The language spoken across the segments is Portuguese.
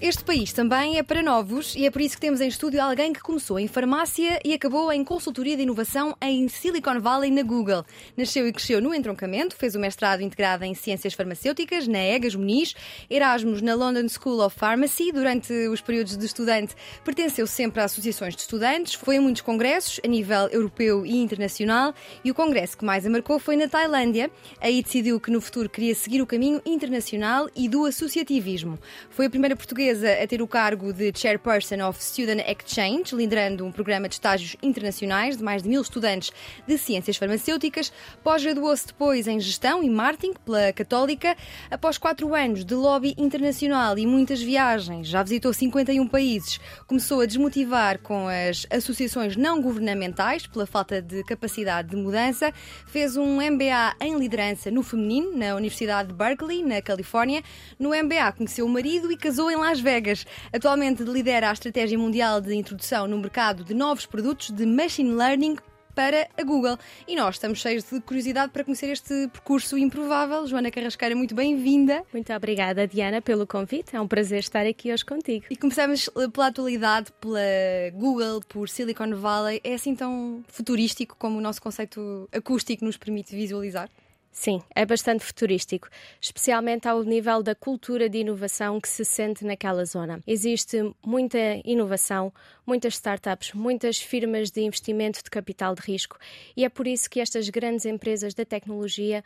Este país também é para novos e é por isso que temos em estúdio alguém que começou em farmácia e acabou em consultoria de inovação em Silicon Valley, na Google. Nasceu e cresceu no Entroncamento, fez o mestrado integrado em Ciências Farmacêuticas na Egas Muniz, Erasmus na London School of Pharmacy. Durante os períodos de estudante, pertenceu sempre a associações de estudantes, foi a muitos congressos a nível europeu e internacional, e o congresso que mais a marcou foi na Tailândia. Aí decidiu que no futuro queria seguir o caminho internacional e do associativismo. Foi a primeira portuguesa a ter o cargo de Chairperson of Student Exchange, liderando um programa de estágios internacionais de mais de 1000 estudantes de ciências farmacêuticas. Pós-graduou-se depois em Gestão e Marketing pela Católica. Após 4 anos de lobby internacional e muitas viagens, já visitou 51 países, começou a desmotivar com as associações não-governamentais pela falta de capacidade de mudança. Fez um MBA em Liderança no Feminino na Universidade de Berkeley, na Califórnia. No MBA conheceu o marido e casou em Las Vegas. Atualmente lidera a estratégia mundial de introdução no mercado de novos produtos de Machine Learning para a Google. E nós estamos cheios de curiosidade para conhecer este percurso improvável. Joana Carrasqueira, muito bem-vinda. Muito obrigada, Diana, pelo convite. É um prazer estar aqui hoje contigo. E começamos pela atualidade, pela Google, por Silicon Valley. É assim tão futurístico como o nosso conceito acústico nos permite visualizar? Sim, é bastante futurístico, especialmente ao nível da cultura de inovação que se sente naquela zona. Existe muita inovação, muitas startups, muitas firmas de investimento de capital de risco, e é por isso que estas grandes empresas da tecnologia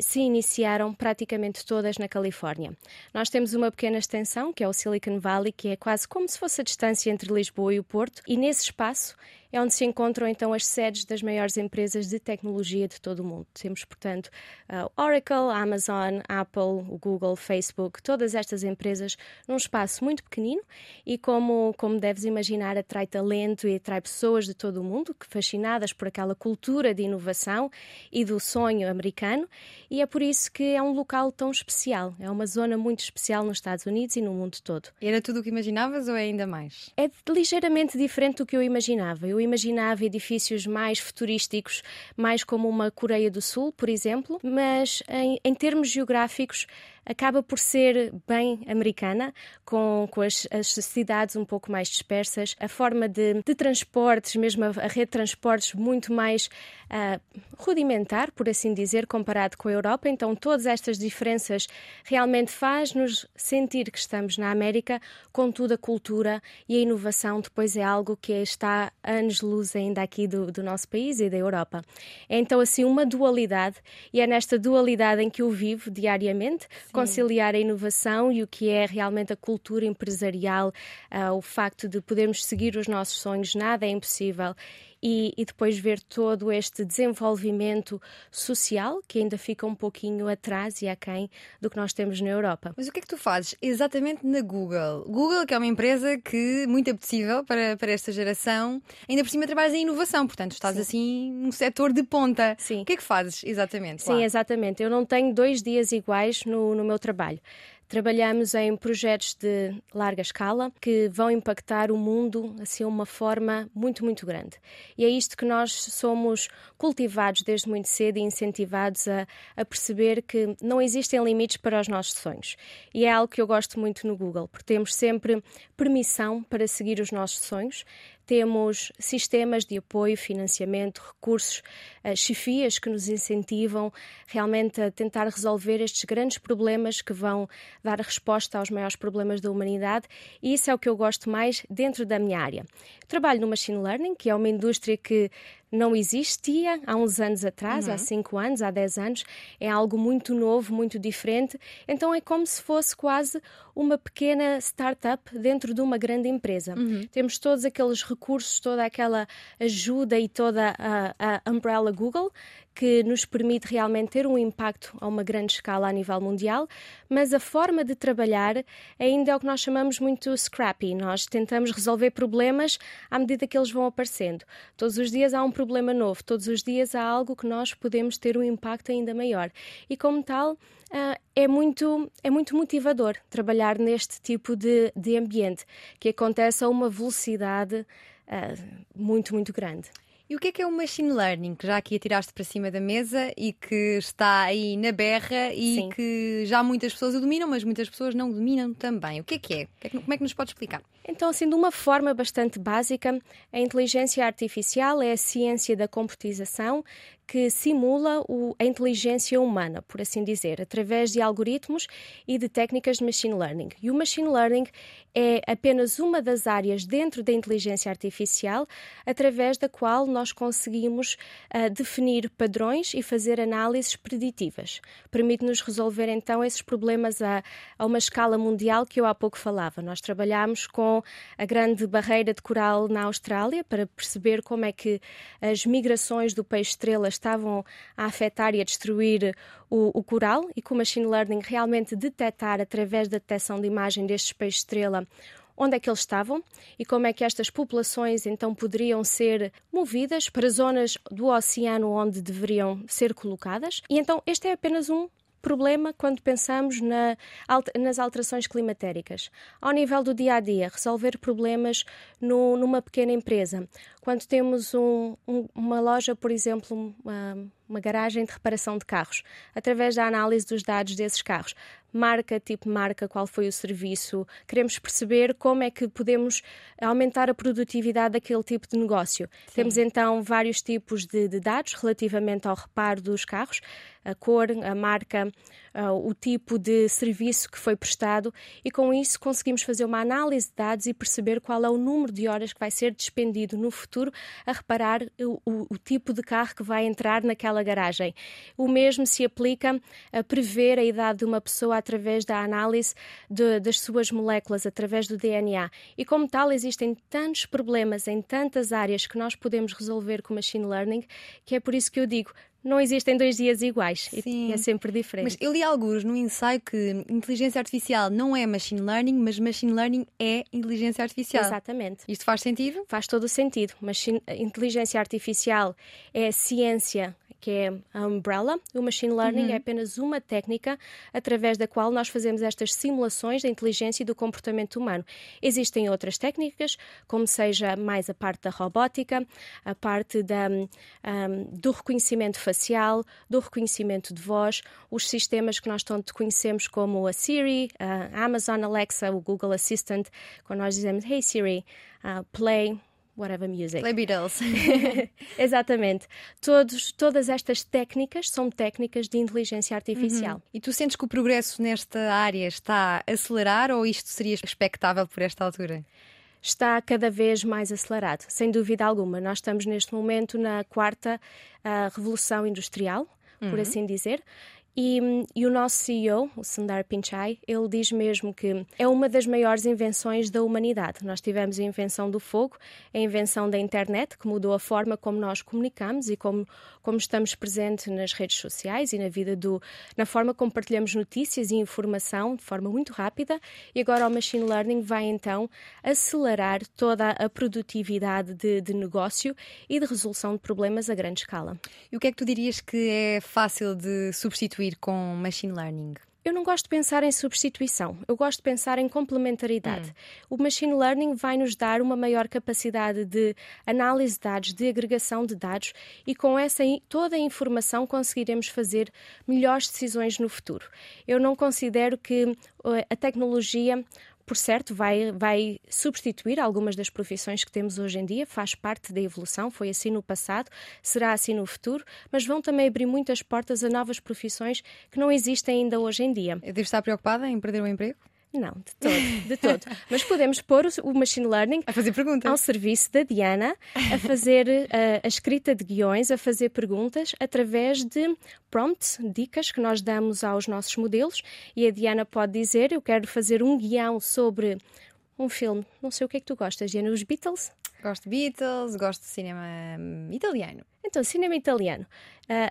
se iniciaram praticamente todas na Califórnia. Nós temos uma pequena extensão, que é o Silicon Valley, que é quase como se fosse a distância entre Lisboa e o Porto, e nesse espaço é onde se encontram então as sedes das maiores empresas de tecnologia de todo o mundo. Temos, portanto, a Oracle, a Amazon, a Apple, o Google, Facebook, todas estas empresas num espaço muito pequenino, e como deves imaginar, atrai talento e atrai pessoas de todo o mundo, fascinadas por aquela cultura de inovação e do sonho americano, e é por isso que é um local tão especial. É uma zona muito especial nos Estados Unidos e no mundo todo. Era tudo o que imaginavas ou é ainda mais? É ligeiramente diferente do que eu imaginava. Eu imaginava edifícios mais futurísticos, mais como uma Coreia do Sul, por exemplo, mas em termos geográficos acaba por ser bem americana, com as cidades um pouco mais dispersas, a forma de transportes, mesmo a rede de transportes muito mais rudimentar, por assim dizer, comparado com a Europa. Então todas estas diferenças realmente faz-nos sentir que estamos na América. Contudo, a cultura e a inovação depois é algo que está a anos-luz ainda aqui do nosso país e da Europa. É então assim uma dualidade, e é nesta dualidade em que eu vivo diariamente. Sim. Conciliar a inovação e o que é realmente a cultura empresarial, o facto de podermos seguir os nossos sonhos, nada é impossível. E depois ver todo este desenvolvimento social que ainda fica um pouquinho atrás e aquém do que nós temos na Europa. Mas o que é que tu fazes exatamente na Google? Google, que é uma empresa que muito apetecível para esta geração, ainda por cima trabalhas em inovação, portanto estás, sim, assim num setor de ponta. Sim. O que é que fazes exatamente? Sim, lá? Exatamente. Eu não tenho 2 dias iguais no meu trabalho. Trabalhamos em projetos de larga escala que vão impactar o mundo assim de uma forma muito, muito grande. E é isto que nós somos cultivados desde muito cedo e incentivados a perceber que não existem limites para os nossos sonhos. E é algo que eu gosto muito no Google, porque temos sempre permissão para seguir os nossos sonhos. Temos sistemas de apoio, financiamento, recursos, chefias que nos incentivam realmente a tentar resolver estes grandes problemas que vão dar resposta aos maiores problemas da humanidade, e isso é o que eu gosto mais dentro da minha área. Eu trabalho no Machine Learning, que é uma indústria que não existia há uns anos atrás, uhum, há 5 anos, há 10 anos. É algo muito novo, muito diferente. Então é como se fosse quase uma pequena startup dentro de uma grande empresa. Uhum. Temos todos aqueles recursos, toda aquela ajuda e toda a umbrella Google, que nos permite realmente ter um impacto a uma grande escala a nível mundial, mas a forma de trabalhar ainda é o que nós chamamos muito scrappy. Nós tentamos resolver problemas à medida que eles vão aparecendo. Todos os dias há um problema novo, todos os dias há algo que nós podemos ter um impacto ainda maior. E como tal, é muito motivador trabalhar neste tipo de ambiente, que acontece a uma velocidade muito grande. E o que é o machine learning, que já aqui atiraste para cima da mesa e que está aí na berra e Sim. que já muitas pessoas o dominam, mas muitas pessoas não o dominam também? O que é que é? Como é que nos pode explicar? Então, assim, de uma forma bastante básica, a inteligência artificial é a ciência da computização que simula a inteligência humana, por assim dizer, através de algoritmos e de técnicas de machine learning. E o machine learning é apenas uma das áreas dentro da inteligência artificial através da qual nós conseguimos definir padrões e fazer análises preditivas. Permite-nos resolver então esses problemas a uma escala mundial que eu há pouco falava. Nós trabalhámos com a grande barreira de coral na Austrália para perceber como é que as migrações do peixe-estrela estavam a afetar e a destruir o coral, e com o machine learning realmente detectar, através da detecção de imagem destes peixes-estrela, onde é que eles estavam e como é que estas populações então poderiam ser movidas para zonas do oceano onde deveriam ser colocadas. E então este é apenas um problema quando pensamos nas alterações climatéricas. Ao nível do dia-a-dia, resolver problemas numa pequena empresa. Quando temos uma loja, por exemplo, uma garagem de reparação de carros, através da análise dos dados desses carros, marca, qual foi o serviço, queremos perceber como é que podemos aumentar a produtividade daquele tipo de negócio. Sim. Temos então vários tipos de dados relativamente ao reparo dos carros, a cor, a marca, o tipo de serviço que foi prestado, e com isso conseguimos fazer uma análise de dados e perceber qual é o número de horas que vai ser despendido no futuro a reparar o tipo de carro que vai entrar naquela garagem. O mesmo se aplica a prever a idade de uma pessoa através da análise das suas moléculas, através do DNA. E como tal, existem tantos problemas em tantas áreas que nós podemos resolver com machine learning, que é por isso que eu digo, não existem dois dias iguais. Sim. É sempre diferente. Mas eu li alguns no ensaio que inteligência artificial não é machine learning, mas machine learning é inteligência artificial. Exatamente. Isto faz sentido? Faz todo o sentido. Inteligência artificial é a ciência que é a umbrella. O machine learning é apenas uma técnica através da qual nós fazemos estas simulações da inteligência e do comportamento humano. Existem outras técnicas, como seja mais a parte da robótica, a parte do reconhecimento facial, do reconhecimento de voz, os sistemas que nós tanto conhecemos como a Siri, a Amazon Alexa, o Google Assistant, quando nós dizemos, hey Siri, play... whatever music. Play Beatles. Exatamente. Todas estas técnicas são técnicas de inteligência artificial. E tu sentes que o progresso nesta área está a acelerar, ou isto seria expectável por esta altura? Está cada vez mais acelerado, sem dúvida alguma. Nós estamos neste momento na quarta revolução industrial, por assim dizer. E o nosso CEO, o Sundar Pichai, ele diz mesmo que é uma das maiores invenções da humanidade. Nós tivemos a invenção do fogo, a invenção da internet, que mudou a forma como nós comunicamos e como estamos presentes nas redes sociais e na forma como partilhamos notícias e informação de forma muito rápida. E agora o machine learning vai então acelerar toda a produtividade de negócio e de resolução de problemas a grande escala. E o que é que tu dirias que é fácil de substituir com machine learning? Eu não gosto de pensar em substituição, eu gosto de pensar em complementaridade. O machine learning vai nos dar uma maior capacidade de análise de dados, de agregação de dados, e com toda a informação conseguiremos fazer melhores decisões no futuro. Eu não considero que a tecnologia, por certo, vai substituir algumas das profissões que temos hoje em dia, faz parte da evolução, foi assim no passado, será assim no futuro, mas vão também abrir muitas portas a novas profissões que não existem ainda hoje em dia. Eu devo estar preocupada em perder o emprego? Não, de todo. Mas podemos pôr o machine learning a fazer perguntas ao serviço da Diana, a fazer a escrita de guiões, a fazer perguntas através de prompts, dicas que nós damos aos nossos modelos. E a Diana pode dizer, eu quero fazer um guião sobre um filme. Não sei o que é que tu gostas, Diana, os Beatles? Gosto de Beatles, gosto de cinema italiano. Então, cinema italiano.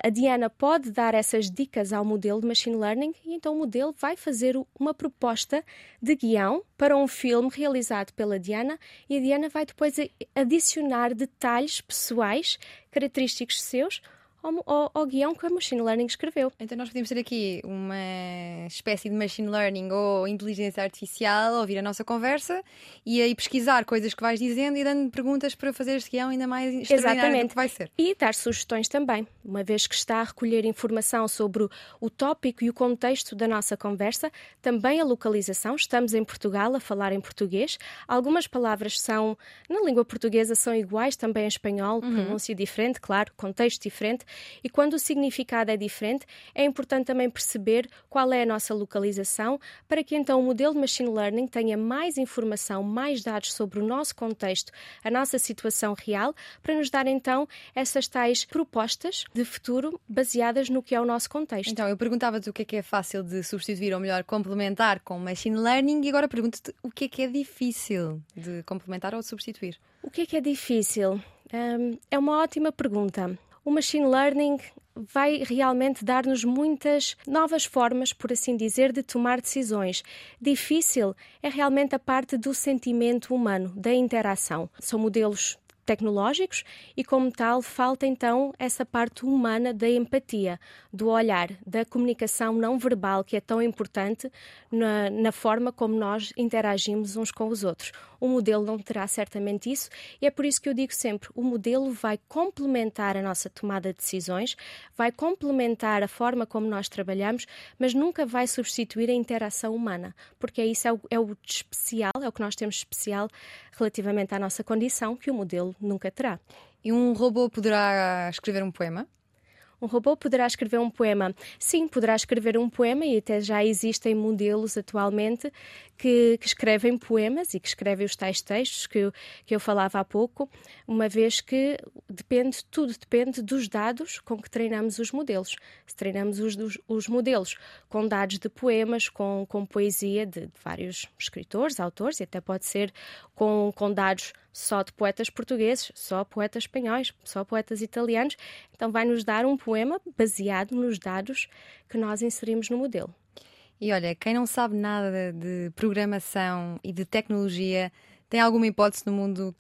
A Diana pode dar essas dicas ao modelo de machine learning e então o modelo vai fazer uma proposta de guião para um filme realizado pela Diana e a Diana vai depois adicionar detalhes pessoais, característicos seus, ao guião que a machine learning escreveu. Então nós podemos ter aqui uma espécie de machine learning ou inteligência artificial, ouvir a nossa conversa e aí pesquisar coisas que vais dizendo e dando perguntas para fazer este guião ainda mais extraordinário do que vai ser. E dar sugestões também, uma vez que está a recolher informação sobre o tópico e o contexto da nossa conversa, também a localização, estamos em Portugal a falar em português, algumas palavras são, na língua portuguesa, são iguais também em espanhol, pronúncia diferente, claro, contexto diferente. E quando o significado é diferente, é importante também perceber qual é a nossa localização para que então o modelo de machine learning tenha mais informação, mais dados sobre o nosso contexto, a nossa situação real, para nos dar então essas tais propostas de futuro baseadas no que é o nosso contexto. Então, eu perguntava-te o que é fácil de substituir, ou melhor, complementar com machine learning, e agora pergunto-te o que é difícil de complementar ou de substituir. O que é difícil? É uma ótima pergunta. O machine learning vai realmente dar-nos muitas novas formas, por assim dizer, de tomar decisões. Difícil é realmente a parte do sentimento humano, da interação. São modelos tecnológicos e, como tal, falta então essa parte humana da empatia, do olhar, da comunicação não verbal, que é tão importante na forma como nós interagimos uns com os outros. O modelo não terá certamente isso e é por isso que eu digo sempre, o modelo vai complementar a nossa tomada de decisões, vai complementar a forma como nós trabalhamos, mas nunca vai substituir a interação humana, porque isso é o especial, é o que nós temos especial relativamente à nossa condição, que o modelo nunca terá. E um robô poderá escrever um poema? Um robô poderá escrever um poema? Sim, poderá escrever um poema e até já existem modelos atualmente que escrevem poemas e que escrevem os tais textos que eu falava há pouco, uma vez que tudo depende dos dados com que treinamos os modelos. Se treinamos os modelos com dados de poemas, com poesia de vários escritores, autores, e até pode ser com dados só de poetas portugueses, só poetas espanhóis, só poetas italianos. Então vai nos dar um poema baseado nos dados que nós inserimos no modelo. E olha, quem não sabe nada de programação e de tecnologia, tem alguma hipótese no mundo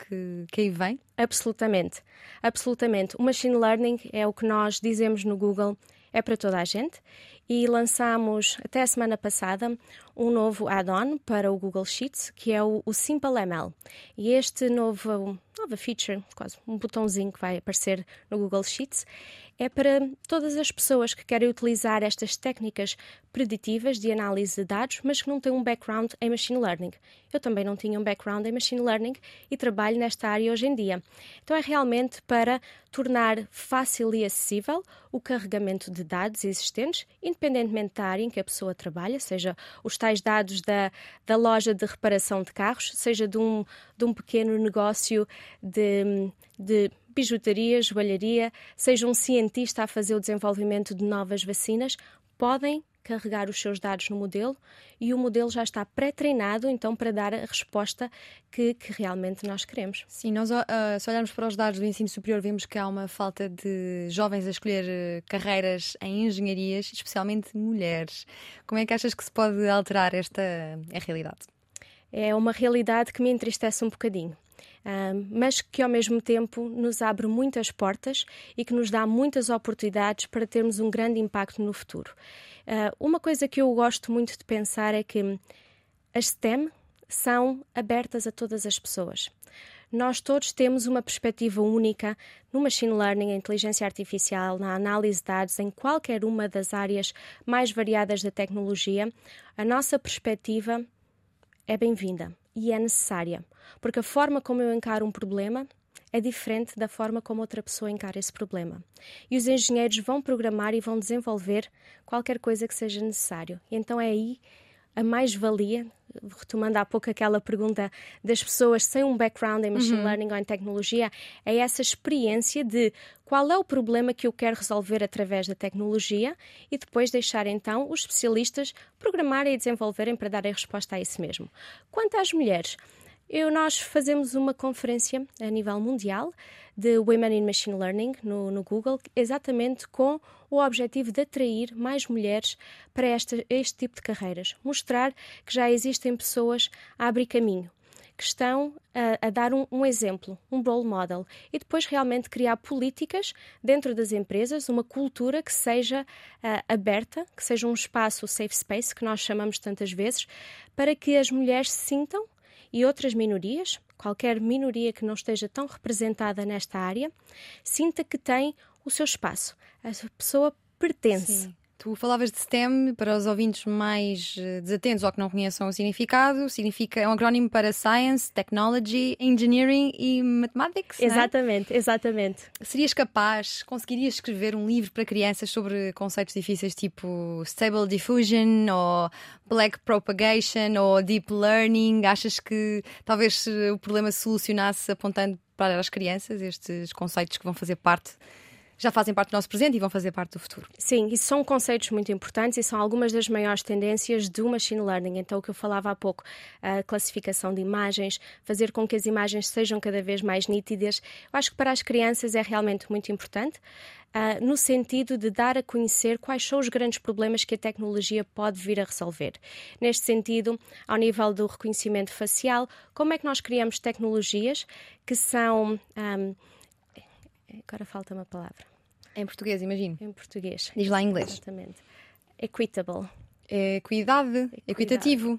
que aí vem? Absolutamente. Absolutamente. O machine learning é o que nós dizemos no Google, é para toda a gente. E lançámos, até a semana passada, um novo add-on para o Google Sheets, que é o SimpleML. E este nova feature, quase um botãozinho que vai aparecer no Google Sheets, é para todas as pessoas que querem utilizar estas técnicas preditivas de análise de dados, mas que não têm um background em machine learning. Eu também não tinha um background em machine learning e trabalho nesta área hoje em dia. Então é realmente para tornar fácil e acessível o carregamento de dados existentes, independentemente da área em que a pessoa trabalha, seja os tais dados da loja de reparação de carros, seja de um pequeno negócio de bijutaria, joalharia, seja um cientista a fazer o desenvolvimento de novas vacinas, podem carregar os seus dados no modelo e o modelo já está pré-treinado, então, para dar a resposta que realmente nós queremos. Sim, nós se olharmos para os dados do ensino superior, vemos que há uma falta de jovens a escolher carreiras em engenharias, especialmente mulheres. Como é que achas que se pode alterar esta realidade? É uma realidade que me entristece um bocadinho. Mas que ao mesmo tempo nos abre muitas portas e que nos dá muitas oportunidades para termos um grande impacto no futuro. Uma coisa que eu gosto muito de pensar é que as STEM são abertas a todas as pessoas. Nós todos temos uma perspectiva única no machine learning, na inteligência artificial, na análise de dados, em qualquer uma das áreas mais variadas da tecnologia. A nossa perspectiva é bem-vinda. E é necessária, porque a forma como eu encaro um problema é diferente da forma como outra pessoa encara esse problema. E os engenheiros vão programar e vão desenvolver qualquer coisa que seja necessário. E então é aí a mais-valia, retomando há pouco aquela pergunta das pessoas sem um background em machine learning ou em tecnologia, é essa experiência de qual é o problema que eu quero resolver através da tecnologia e depois deixar então os especialistas programarem e desenvolverem para darem resposta a isso mesmo. Quanto às mulheres, Nós fazemos uma conferência a nível mundial de Women in Machine Learning no Google, exatamente com o objetivo de atrair mais mulheres para este tipo de carreiras. Mostrar que já existem pessoas a abrir caminho, que estão a dar um exemplo, um role model, e depois realmente criar políticas dentro das empresas, uma cultura que seja aberta, que seja um espaço safe space, que nós chamamos tantas vezes, para que as mulheres se sintam, e outras minorias, qualquer minoria que não esteja tão representada nesta área, sinta que tem o seu espaço, a pessoa pertence. Sim. Tu falavas de STEM, para os ouvintes mais desatentos ou que não conheçam o significado, é um acrónimo para Science, Technology, Engineering e Mathematics, não é? Exatamente. Serias capaz, conseguirias escrever um livro para crianças sobre conceitos difíceis tipo Stable Diffusion ou Black Propagation ou Deep Learning? Achas que talvez o problema se solucionasse apontando para as crianças estes conceitos que vão fazer parte... já fazem parte do nosso presente e vão fazer parte do futuro. Sim, e são conceitos muito importantes e são algumas das maiores tendências do machine learning. Então, o que eu falava há pouco, a classificação de imagens, fazer com que as imagens sejam cada vez mais nítidas, eu acho que para as crianças é realmente muito importante, no sentido de dar a conhecer quais são os grandes problemas que a tecnologia pode vir a resolver. Neste sentido, ao nível do reconhecimento facial, como é que nós criamos tecnologias que são... Agora falta uma palavra. Em português, imagino. Em português. Diz lá em inglês. Exatamente. Equitable. Equidade. Equitativo.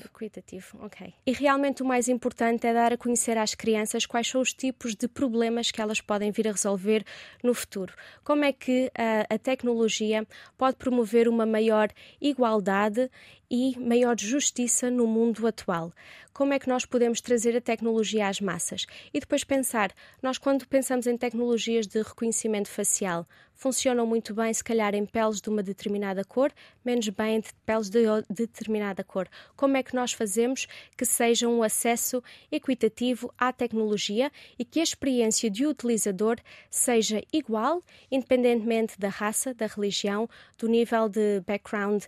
Equitativo, ok. E realmente o mais importante é dar a conhecer às crianças quais são os tipos de problemas que elas podem vir a resolver no futuro. Como é que a tecnologia pode promover uma maior igualdade e maior justiça no mundo atual? Como é que nós podemos trazer a tecnologia às massas? E depois pensar, nós quando pensamos em tecnologias de reconhecimento facial, funcionam muito bem, se calhar, em peles de uma determinada cor, menos bem em peles de determinada cor. Como é que nós fazemos que seja um acesso equitativo à tecnologia e que a experiência do utilizador seja igual, independentemente da raça, da religião, do nível de background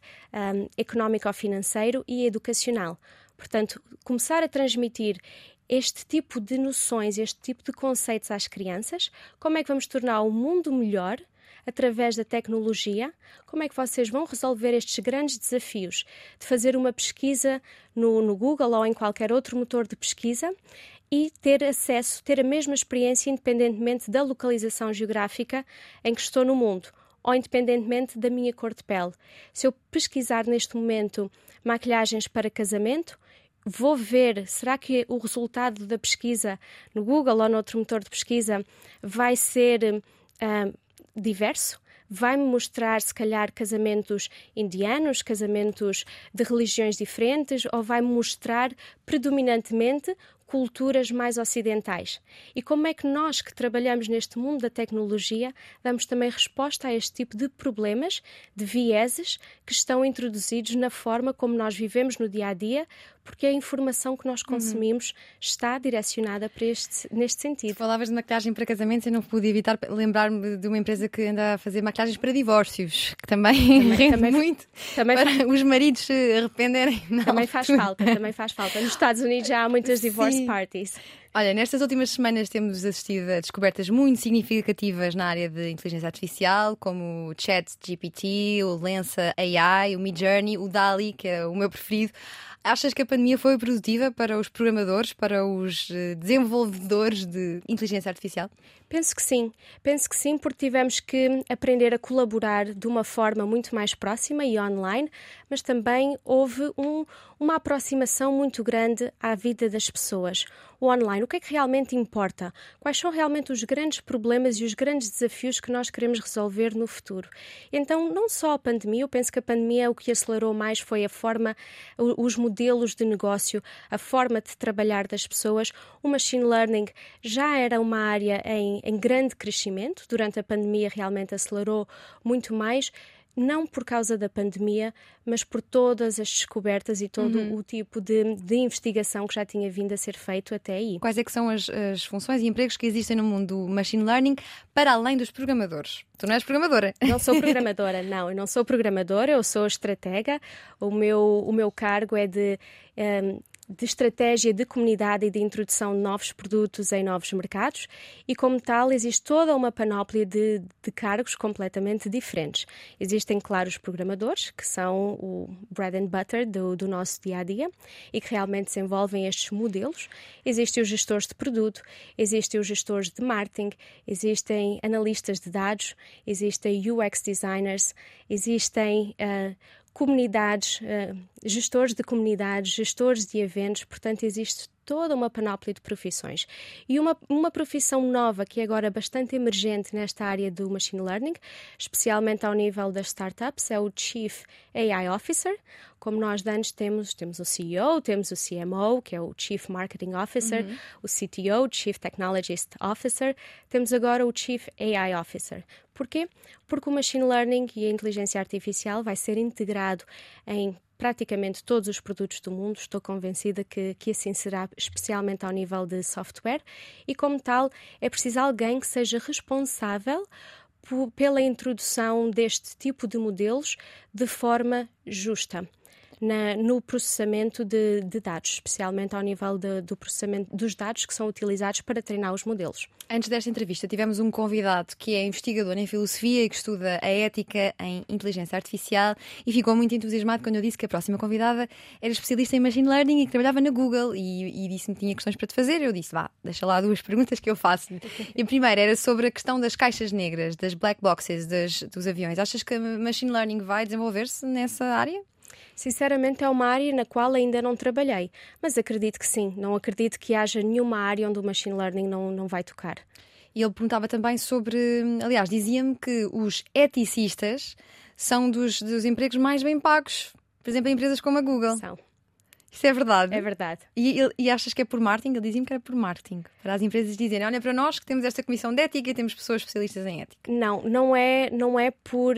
económico, financeiro e educacional. Portanto, começar a transmitir este tipo de noções, este tipo de conceitos às crianças. Como é que vamos tornar o mundo melhor através da tecnologia? Como é que vocês vão resolver estes grandes desafios de fazer uma pesquisa no Google ou em qualquer outro motor de pesquisa e ter acesso, ter a mesma experiência independentemente da localização geográfica em que estou no mundo ou independentemente da minha cor de pele? Se eu pesquisar neste momento maquilhagens para casamento, vou ver, será que o resultado da pesquisa no Google ou noutro motor de pesquisa vai ser diverso? Vai-me mostrar, se calhar, casamentos indianos, casamentos de religiões diferentes, ou vai-me mostrar predominantemente culturas mais ocidentais? E como é que nós que trabalhamos neste mundo da tecnologia damos também resposta a este tipo de problemas, de vieses que estão introduzidos na forma como nós vivemos no dia-a-dia, porque a informação que nós consumimos está direcionada para neste sentido. Tu falavas de maquilhagem para casamentos, eu não pude evitar lembrar-me de uma empresa que anda a fazer maquilhagens para divórcios, que também rende muito, para os maridos se arrependerem. Também faz falta. Nos Estados Unidos já há muitas divorce parties. Olha, nestas últimas semanas temos assistido a descobertas muito significativas na área de inteligência artificial, como o ChatGPT, o Lensa AI, o Midjourney, o DALL-E, que é o meu preferido. Achas que a pandemia foi produtiva para os programadores, para os desenvolvedores de inteligência artificial? Penso que sim, porque tivemos que aprender a colaborar de uma forma muito mais próxima e online, mas também houve uma aproximação muito grande à vida das pessoas. O online, o que é que realmente importa? Quais são realmente os grandes problemas e os grandes desafios que nós queremos resolver no futuro? Então, não só a pandemia, eu penso que a pandemia o que acelerou mais foi a forma, os modelos de negócio, a forma de trabalhar das pessoas. O machine learning já era uma área em grande crescimento, durante a pandemia realmente acelerou muito mais. Não por causa da pandemia, mas por todas as descobertas e todo o tipo de investigação que já tinha vindo a ser feito até aí. Quais é que são as funções e empregos que existem no mundo do machine learning para além dos programadores? Tu não és programadora? Não sou programadora, eu sou estratega. O meu cargo é de de estratégia de comunidade e de introdução de novos produtos em novos mercados e, como tal, existe toda uma panóplia de cargos completamente diferentes. Existem, claro, os programadores, que são o bread and butter do nosso dia-a-dia e que realmente desenvolvem estes modelos. Existem os gestores de produto, existem os gestores de marketing, existem analistas de dados, existem UX designers, existem comunidades, gestores de comunidades, gestores de eventos, portanto existe toda uma panóplia de profissões. E uma profissão nova que é agora bastante emergente nesta área do machine learning, especialmente ao nível das startups, é o Chief AI Officer. Como nós de antes temos o CEO, temos o CMO, que é o Chief Marketing Officer, o CTO, Chief Technologist Officer, temos agora o Chief AI Officer. Porquê? Porque o machine learning e a inteligência artificial vai ser integrado em praticamente todos os produtos do mundo. Estou convencida que assim será, especialmente ao nível de software, e como tal é preciso alguém que seja responsável pela introdução deste tipo de modelos de forma justa no processamento de dados, especialmente ao nível do processamento dos dados que são utilizados para treinar os modelos. Antes desta entrevista tivemos um convidado que é investigador em filosofia e que estuda a ética em inteligência artificial e ficou muito entusiasmado quando eu disse que a próxima convidada era especialista em machine learning e que trabalhava na Google e disse-me que tinha questões para te fazer. Eu disse, vá, deixa lá duas perguntas que eu faço. E a primeira era sobre a questão das caixas negras, das black boxes, dos aviões. Achas que machine learning vai desenvolver-se nessa área? Sinceramente, é uma área na qual ainda não trabalhei, mas acredito que sim. Não acredito que haja nenhuma área onde o machine learning não vai tocar. E ele perguntava também sobre, aliás, dizia-me que os eticistas são dos empregos mais bem pagos, por exemplo, em empresas como a Google. São. Isso é verdade? É verdade. E achas que é por marketing? Ele dizia-me que era por marketing. Para as empresas dizerem, olha para nós que temos esta comissão de ética e temos pessoas especialistas em ética. Não é por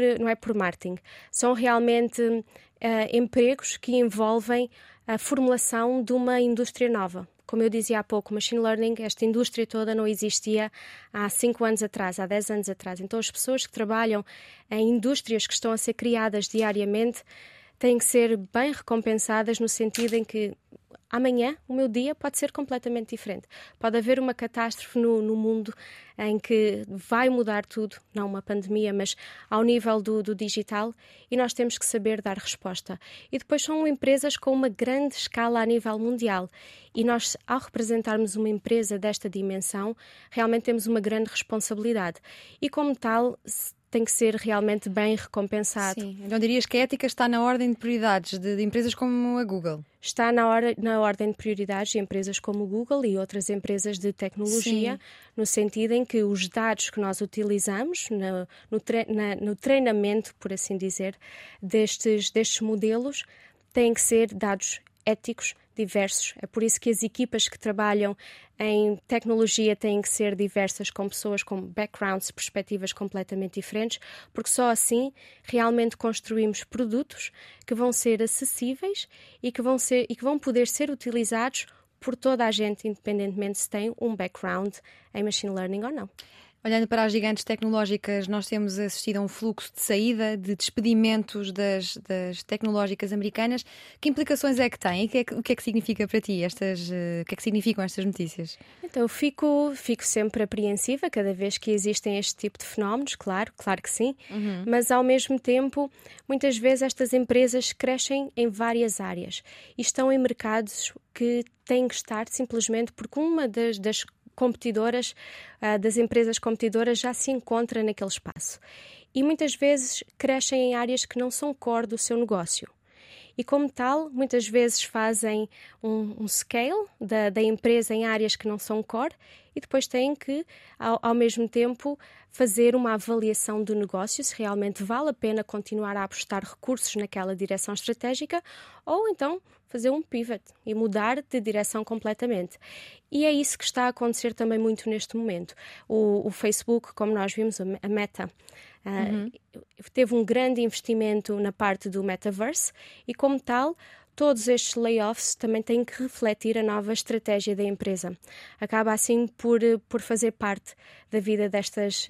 marketing. São realmente empregos que envolvem a formulação de uma indústria nova. Como eu dizia há pouco, machine learning, esta indústria toda não existia há 5 anos atrás, há 10 anos atrás. Então as pessoas que trabalham em indústrias que estão a ser criadas diariamente têm que ser bem recompensadas no sentido em que amanhã o meu dia pode ser completamente diferente. Pode haver uma catástrofe no mundo em que vai mudar tudo, não uma pandemia, mas ao nível do digital, e nós temos que saber dar resposta. E depois são empresas com uma grande escala a nível mundial. E nós, ao representarmos uma empresa desta dimensão, realmente temos uma grande responsabilidade. E como tal, tem que ser realmente bem recompensado. Sim. Então dirias que a ética está na ordem de prioridades de empresas como a Google? Está na ordem de prioridades de empresas como o Google e outras empresas de tecnologia, sim, no sentido em que os dados que nós utilizamos no treinamento, por assim dizer, destes modelos têm que ser dados éticos diversos. É por isso que as equipas que trabalham em tecnologia têm que ser diversas, com pessoas com backgrounds, perspectivas completamente diferentes, porque só assim realmente construímos produtos que vão ser acessíveis e que vão poder ser utilizados por toda a gente, independentemente se tem um background em machine learning ou não. Olhando para as gigantes tecnológicas, nós temos assistido a um fluxo de saída, de despedimentos das tecnológicas americanas. Que implicações é que têm? O que é que significa para ti? O que é que significam estas notícias? Então, eu fico sempre apreensiva cada vez que existem este tipo de fenómenos, claro que sim. Mas, ao mesmo tempo, muitas vezes estas empresas crescem em várias áreas e estão em mercados que têm que estar simplesmente porque uma das competidoras, das empresas competidoras já se encontra naquele espaço. E muitas vezes crescem em áreas que não são core do seu negócio. E como tal, muitas vezes fazem um scale da empresa em áreas que não são core e depois têm que, ao mesmo tempo, fazer uma avaliação do negócio, se realmente vale a pena continuar a apostar recursos naquela direção estratégica ou então fazer um pivot e mudar de direção completamente. E é isso que está a acontecer também muito neste momento. O Facebook, como nós vimos, a Meta, teve um grande investimento na parte do metaverse e, como tal, todos estes layoffs também têm que refletir a nova estratégia da empresa. Acaba assim por fazer parte da vida destas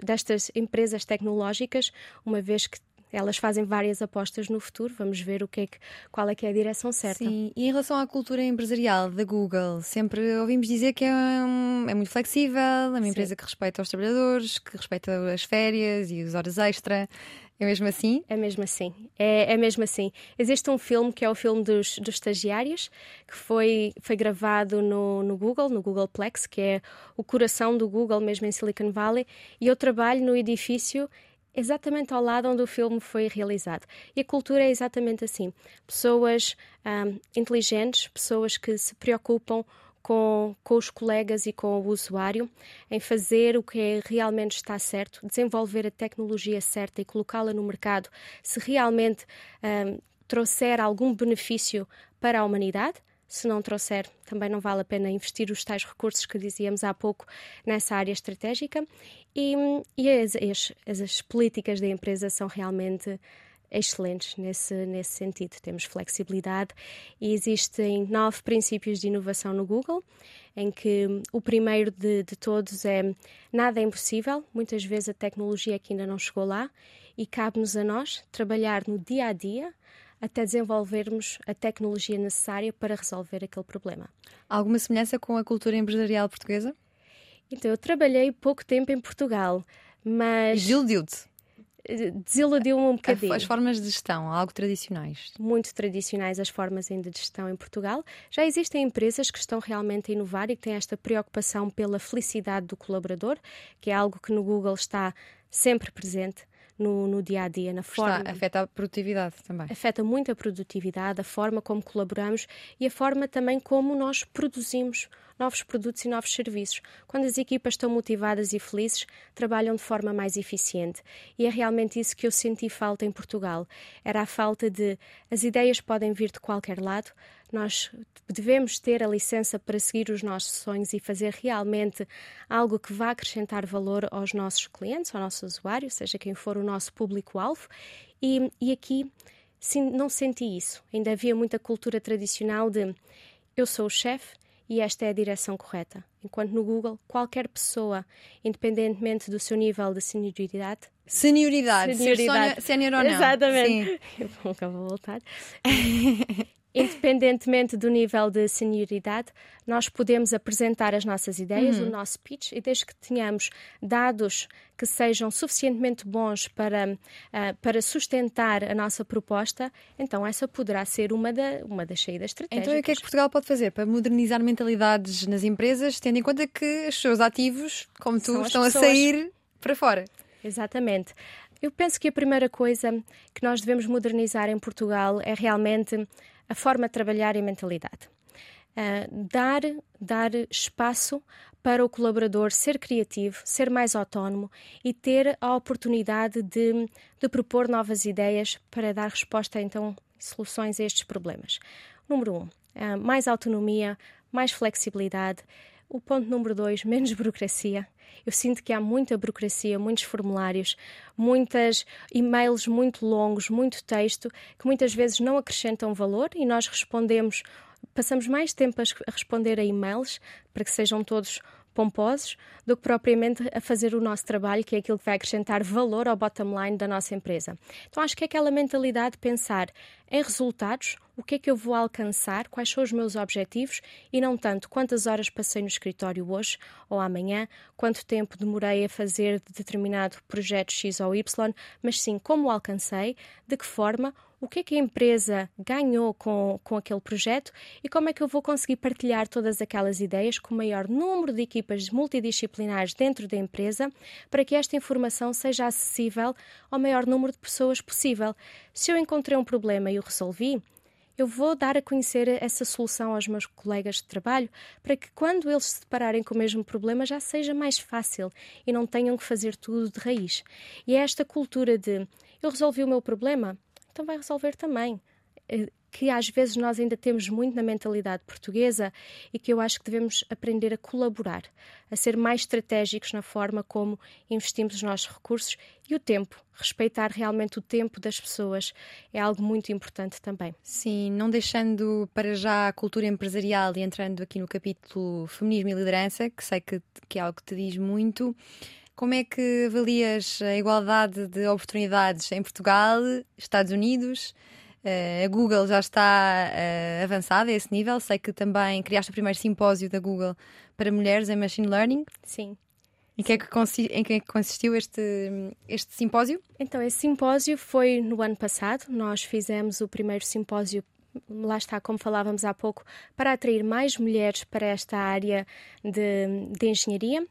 empresas tecnológicas, uma vez que Elas fazem várias apostas no futuro, vamos ver qual é que é a direção certa. Sim, e em relação à cultura empresarial da Google, sempre ouvimos dizer que é muito flexível, é uma empresa que respeita os trabalhadores, que respeita as férias e as horas extra. É mesmo assim? É mesmo assim. É mesmo assim. Existe um filme que é o filme dos estagiários, que foi gravado no Googleplex, que é o coração do Google, mesmo em Silicon Valley, e eu trabalho no edifício exatamente ao lado onde o filme foi realizado. E a cultura é exatamente assim. Pessoas inteligentes, pessoas que se preocupam com os colegas e com o usuário, em fazer o que realmente está certo, desenvolver a tecnologia certa e colocá-la no mercado se realmente trouxer algum benefício para a humanidade. Se não trouxer, também não vale a pena investir os tais recursos que dizíamos há pouco nessa área estratégica. E as políticas da empresa são realmente excelentes nesse sentido. Temos flexibilidade e existem 9 princípios de inovação no Google, em que o primeiro de todos é nada é impossível. Muitas vezes a tecnologia aqui ainda não chegou lá e cabe-nos a nós trabalhar no dia-a-dia até desenvolvermos a tecnologia necessária para resolver aquele problema. Há alguma semelhança com a cultura empresarial portuguesa? Então, eu trabalhei pouco tempo em Portugal, mas... Desiludiu-te? Desiludiu-me um bocadinho. As formas de gestão, algo tradicionais? Muito tradicionais as formas ainda de gestão em Portugal. Já existem empresas que estão realmente a inovar e que têm esta preocupação pela felicidade do colaborador, que é algo que no Google está sempre presente. No dia-a-dia, na forma... Afeta a produtividade também. Afeta muito a produtividade, a forma como colaboramos e a forma também como nós produzimos novos produtos e novos serviços. Quando as equipas estão motivadas e felizes, trabalham de forma mais eficiente. E é realmente isso que eu senti falta em Portugal. Era a falta de... As ideias podem vir de qualquer lado, nós devemos ter a licença para seguir os nossos sonhos e fazer realmente algo que vá acrescentar valor aos nossos clientes, ao nosso usuário, seja quem for o nosso público-alvo. E aqui sim, não senti isso. Ainda havia muita cultura tradicional de eu sou o chefe e esta é a direção correta. Enquanto no Google, qualquer pessoa, independentemente do seu nível de senioridade... Sénior ou não. Exatamente. Eu nunca vou voltar. Independentemente do nível de senioridade, nós podemos apresentar as nossas ideias, o nosso pitch, e desde que tenhamos dados que sejam suficientemente bons para sustentar a nossa proposta, então essa poderá ser uma das saídas estratégicas. Então, e o que é que Portugal pode fazer para modernizar mentalidades nas empresas, tendo em conta que os seus ativos, como tu, estão pessoas... a sair para fora? Exatamente. Eu penso que a primeira coisa que nós devemos modernizar em Portugal é realmente a forma de trabalhar e a mentalidade. Dar espaço para o colaborador ser criativo, ser mais autónomo e ter a oportunidade de propor novas ideias para dar resposta, então, soluções a estes problemas. Número 1, mais autonomia, mais flexibilidade. O ponto número 2, menos burocracia. Eu sinto que há muita burocracia, muitos formulários, muitos e-mails muito longos, muito texto, que muitas vezes não acrescentam valor e nós passamos mais tempo a responder a e-mails para que sejam todos pomposos do que propriamente a fazer o nosso trabalho, que é aquilo que vai acrescentar valor ao bottom line da nossa empresa. Então acho que é aquela mentalidade de pensar em resultados, o que é que eu vou alcançar, quais são os meus objetivos e não tanto quantas horas passei no escritório hoje ou amanhã, quanto tempo demorei a fazer determinado projeto X ou Y, mas sim como o alcancei, de que forma, o que é que a empresa ganhou com aquele projeto e como é que eu vou conseguir partilhar todas aquelas ideias com o maior número de equipas multidisciplinares dentro da empresa para que esta informação seja acessível ao maior número de pessoas possível. Se eu encontrei um problema e o resolvi, eu vou dar a conhecer essa solução aos meus colegas de trabalho para que quando eles se depararem com o mesmo problema já seja mais fácil e não tenham que fazer tudo de raiz. E é esta cultura de eu resolvi o meu problema, então vai resolver também, que às vezes nós ainda temos muito na mentalidade portuguesa e que eu acho que devemos aprender a colaborar, a ser mais estratégicos na forma como investimos os nossos recursos e o tempo. Respeitar realmente o tempo das pessoas é algo muito importante também. Sim, não deixando para já a cultura empresarial e entrando aqui no capítulo feminismo e liderança, que sei que é algo que te diz muito. Como é que avalias a igualdade de oportunidades em Portugal, Estados Unidos? A Google já está avançada a esse nível. Sei que também criaste o primeiro simpósio da Google para mulheres em Machine Learning. Sim. Em que é que consistiu este simpósio? Então, esse simpósio foi no ano passado. Nós fizemos o primeiro simpósio, lá está, como falávamos há pouco, para atrair mais mulheres para esta área de engenharia.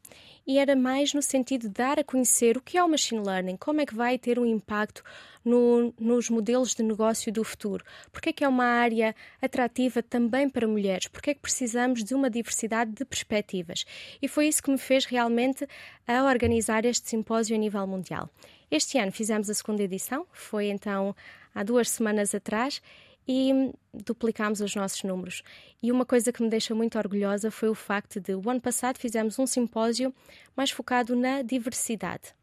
E era mais no sentido de dar a conhecer o que é o machine learning, como é que vai ter um impacto nos modelos de negócio do futuro. Porque é que é uma área atrativa também para mulheres? Porque é que precisamos de uma diversidade de perspectivas? E foi isso que me fez realmente a organizar este simpósio a nível mundial. Este ano fizemos a segunda edição, foi então há 2 semanas atrás, e duplicámos os nossos números. E uma coisa que me deixa muito orgulhosa foi o facto de, o ano passado, fizemos um simpósio mais focado na diversidade.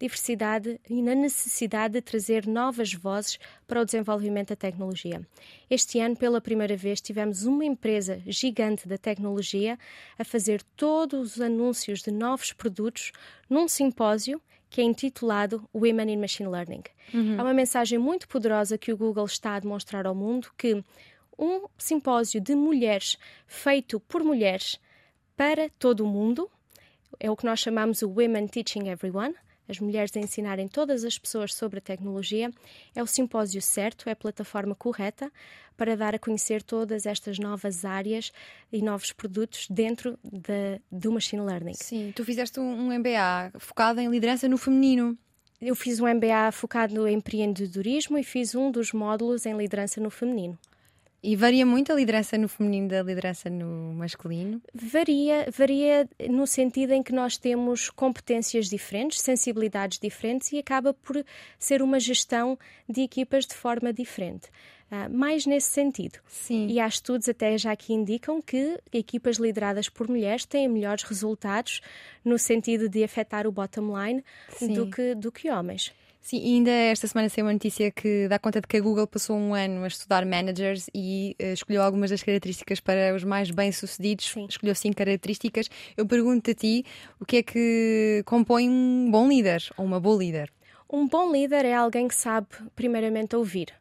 Diversidade e na necessidade de trazer novas vozes para o desenvolvimento da tecnologia. Este ano, pela primeira vez, tivemos uma empresa gigante da tecnologia a fazer todos os anúncios de novos produtos num simpósio que é intitulado Women in Machine Learning. Uhum. É uma mensagem muito poderosa que o Google está a demonstrar ao mundo, que um simpósio de mulheres feito por mulheres para todo o mundo, é o que nós chamamos o Women Teaching Everyone, as mulheres a ensinarem todas as pessoas sobre a tecnologia, é o simpósio certo, é a plataforma correta para dar a conhecer todas estas novas áreas e novos produtos dentro do Machine Learning. Sim, tu fizeste um MBA focado em liderança no feminino. Eu fiz um MBA focado no empreendedorismo e fiz um dos módulos em liderança no feminino. E varia muito a liderança no feminino da liderança no masculino? Varia no sentido em que nós temos competências diferentes, sensibilidades diferentes e acaba por ser uma gestão de equipas de forma diferente. Mais nesse sentido. Sim. E há estudos até já que indicam que equipas lideradas por mulheres têm melhores resultados no sentido de afetar o bottom line do que homens. Sim, e ainda esta semana saiu uma notícia que dá conta de que a Google passou um ano a estudar managers e escolheu algumas das características para os mais bem-sucedidos. Sim. Escolheu 5 características. Eu pergunto a ti, o que é que compõe um bom líder ou uma boa líder? Um bom líder é alguém que sabe primeiramente ouvir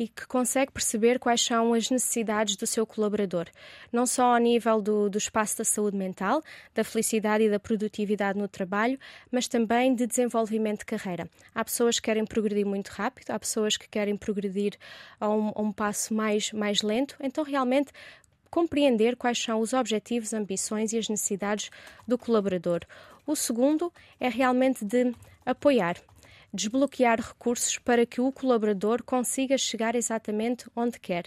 e que consegue perceber quais são as necessidades do seu colaborador, não só ao nível do espaço da saúde mental, da felicidade e da produtividade no trabalho, mas também de desenvolvimento de carreira. Há pessoas que querem progredir muito rápido, há pessoas que querem progredir a um passo mais lento, então realmente compreender quais são os objetivos, ambições e as necessidades do colaborador. O segundo é realmente de apoiar. Desbloquear recursos para que o colaborador consiga chegar exatamente onde quer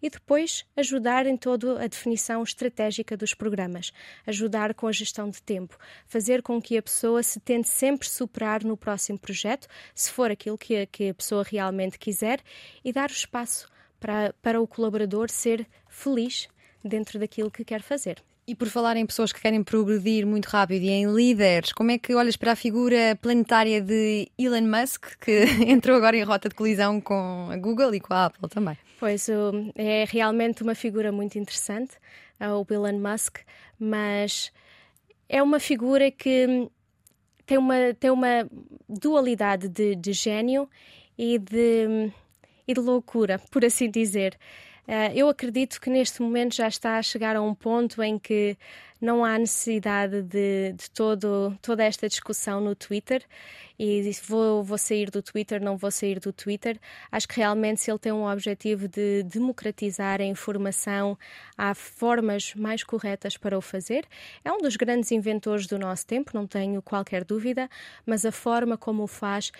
e depois ajudar em toda a definição estratégica dos programas, ajudar com a gestão de tempo, fazer com que a pessoa se tente sempre superar no próximo projeto, se for aquilo que a pessoa realmente quiser, e dar o espaço para o colaborador ser feliz dentro daquilo que quer fazer. E por falar em pessoas que querem progredir muito rápido e em líderes, como é que olhas para a figura planetária de Elon Musk, que entrou agora em rota de colisão com a Google e com a Apple também? Pois, é realmente uma figura muito interessante, o Elon Musk, mas é uma figura que tem uma dualidade de gênio e de loucura, por assim dizer. Eu acredito que neste momento já está a chegar a um ponto em que não há necessidade de toda esta discussão no Twitter e vou sair do Twitter, não vou sair do Twitter. Acho que realmente, se ele tem um objetivo de democratizar a informação, há formas mais corretas para o fazer. É um dos grandes inventores do nosso tempo, não tenho qualquer dúvida, mas a forma como o faz,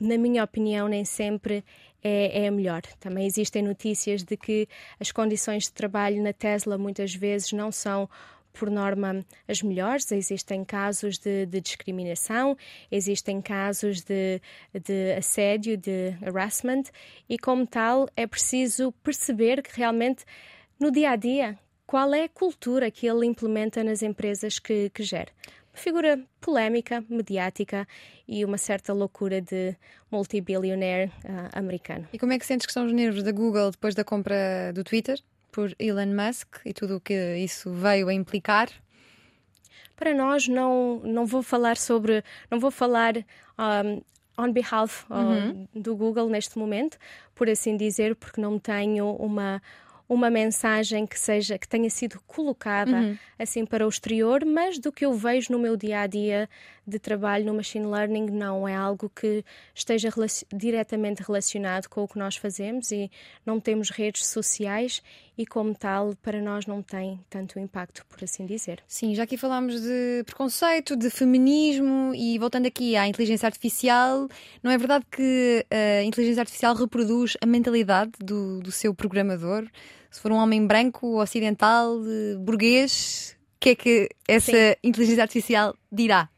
na minha opinião, nem sempre é a melhor. Também existem notícias de que as condições de trabalho na Tesla muitas vezes não são, por norma, as melhores. Existem casos de discriminação, existem casos de assédio, de harassment, e como tal é preciso perceber que realmente no dia a dia qual é a cultura que ele implementa nas empresas que gera. Figura polémica, mediática e uma certa loucura de multibilionaire americano. E como é que sentes que são os nervos da Google depois da compra do Twitter por Elon Musk e tudo o que isso veio a implicar? para nós não vou falar on behalf do Google neste momento, por assim dizer, porque não tenho uma mensagem que tenha sido colocada assim para o exterior, mas do que eu vejo no meu dia-a-dia de trabalho no machine learning não é algo que esteja diretamente relacionado com o que nós fazemos, e não temos redes sociais e, como tal, para nós não tem tanto impacto, por assim dizer. Sim, já aqui falámos de preconceito, de feminismo, e voltando aqui à inteligência artificial, não é verdade que a inteligência artificial reproduz a mentalidade do seu programador? Se for um homem branco, ocidental, burguês, o que é que essa inteligência artificial dirá?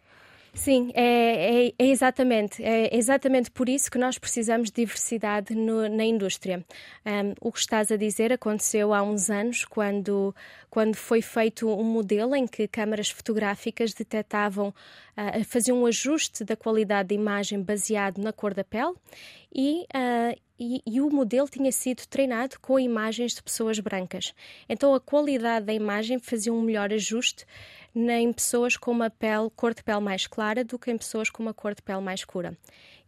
Sim, é exatamente por isso que nós precisamos de diversidade na indústria. O que estás a dizer aconteceu há uns anos, quando foi feito um modelo em que câmaras fotográficas detectavam, faziam um ajuste da qualidade de imagem baseado na cor da pele, e o modelo tinha sido treinado com imagens de pessoas brancas. Então a qualidade da imagem fazia um melhor ajuste em pessoas com uma cor de pele mais clara do que em pessoas com uma cor de pele mais escura.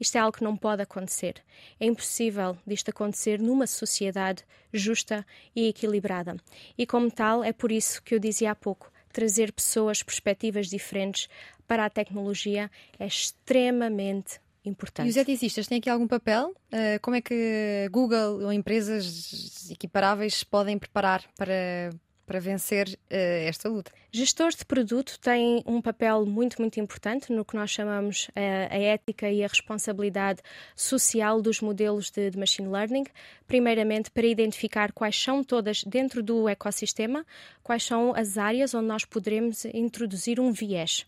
Isto é algo que não pode acontecer. É impossível disto acontecer numa sociedade justa e equilibrada. E como tal, é por isso que eu dizia há pouco, trazer pessoas, perspectivas diferentes para a tecnologia é extremamente importante. E os eticistas têm aqui algum papel? Como é que Google ou empresas equiparáveis podem preparar para vencer esta luta? Gestores de produto têm um papel muito, muito importante no que nós chamamos a ética e a responsabilidade social dos modelos de machine learning, primeiramente para identificar quais são todas, dentro do ecossistema, quais são as áreas onde nós poderemos introduzir um viés.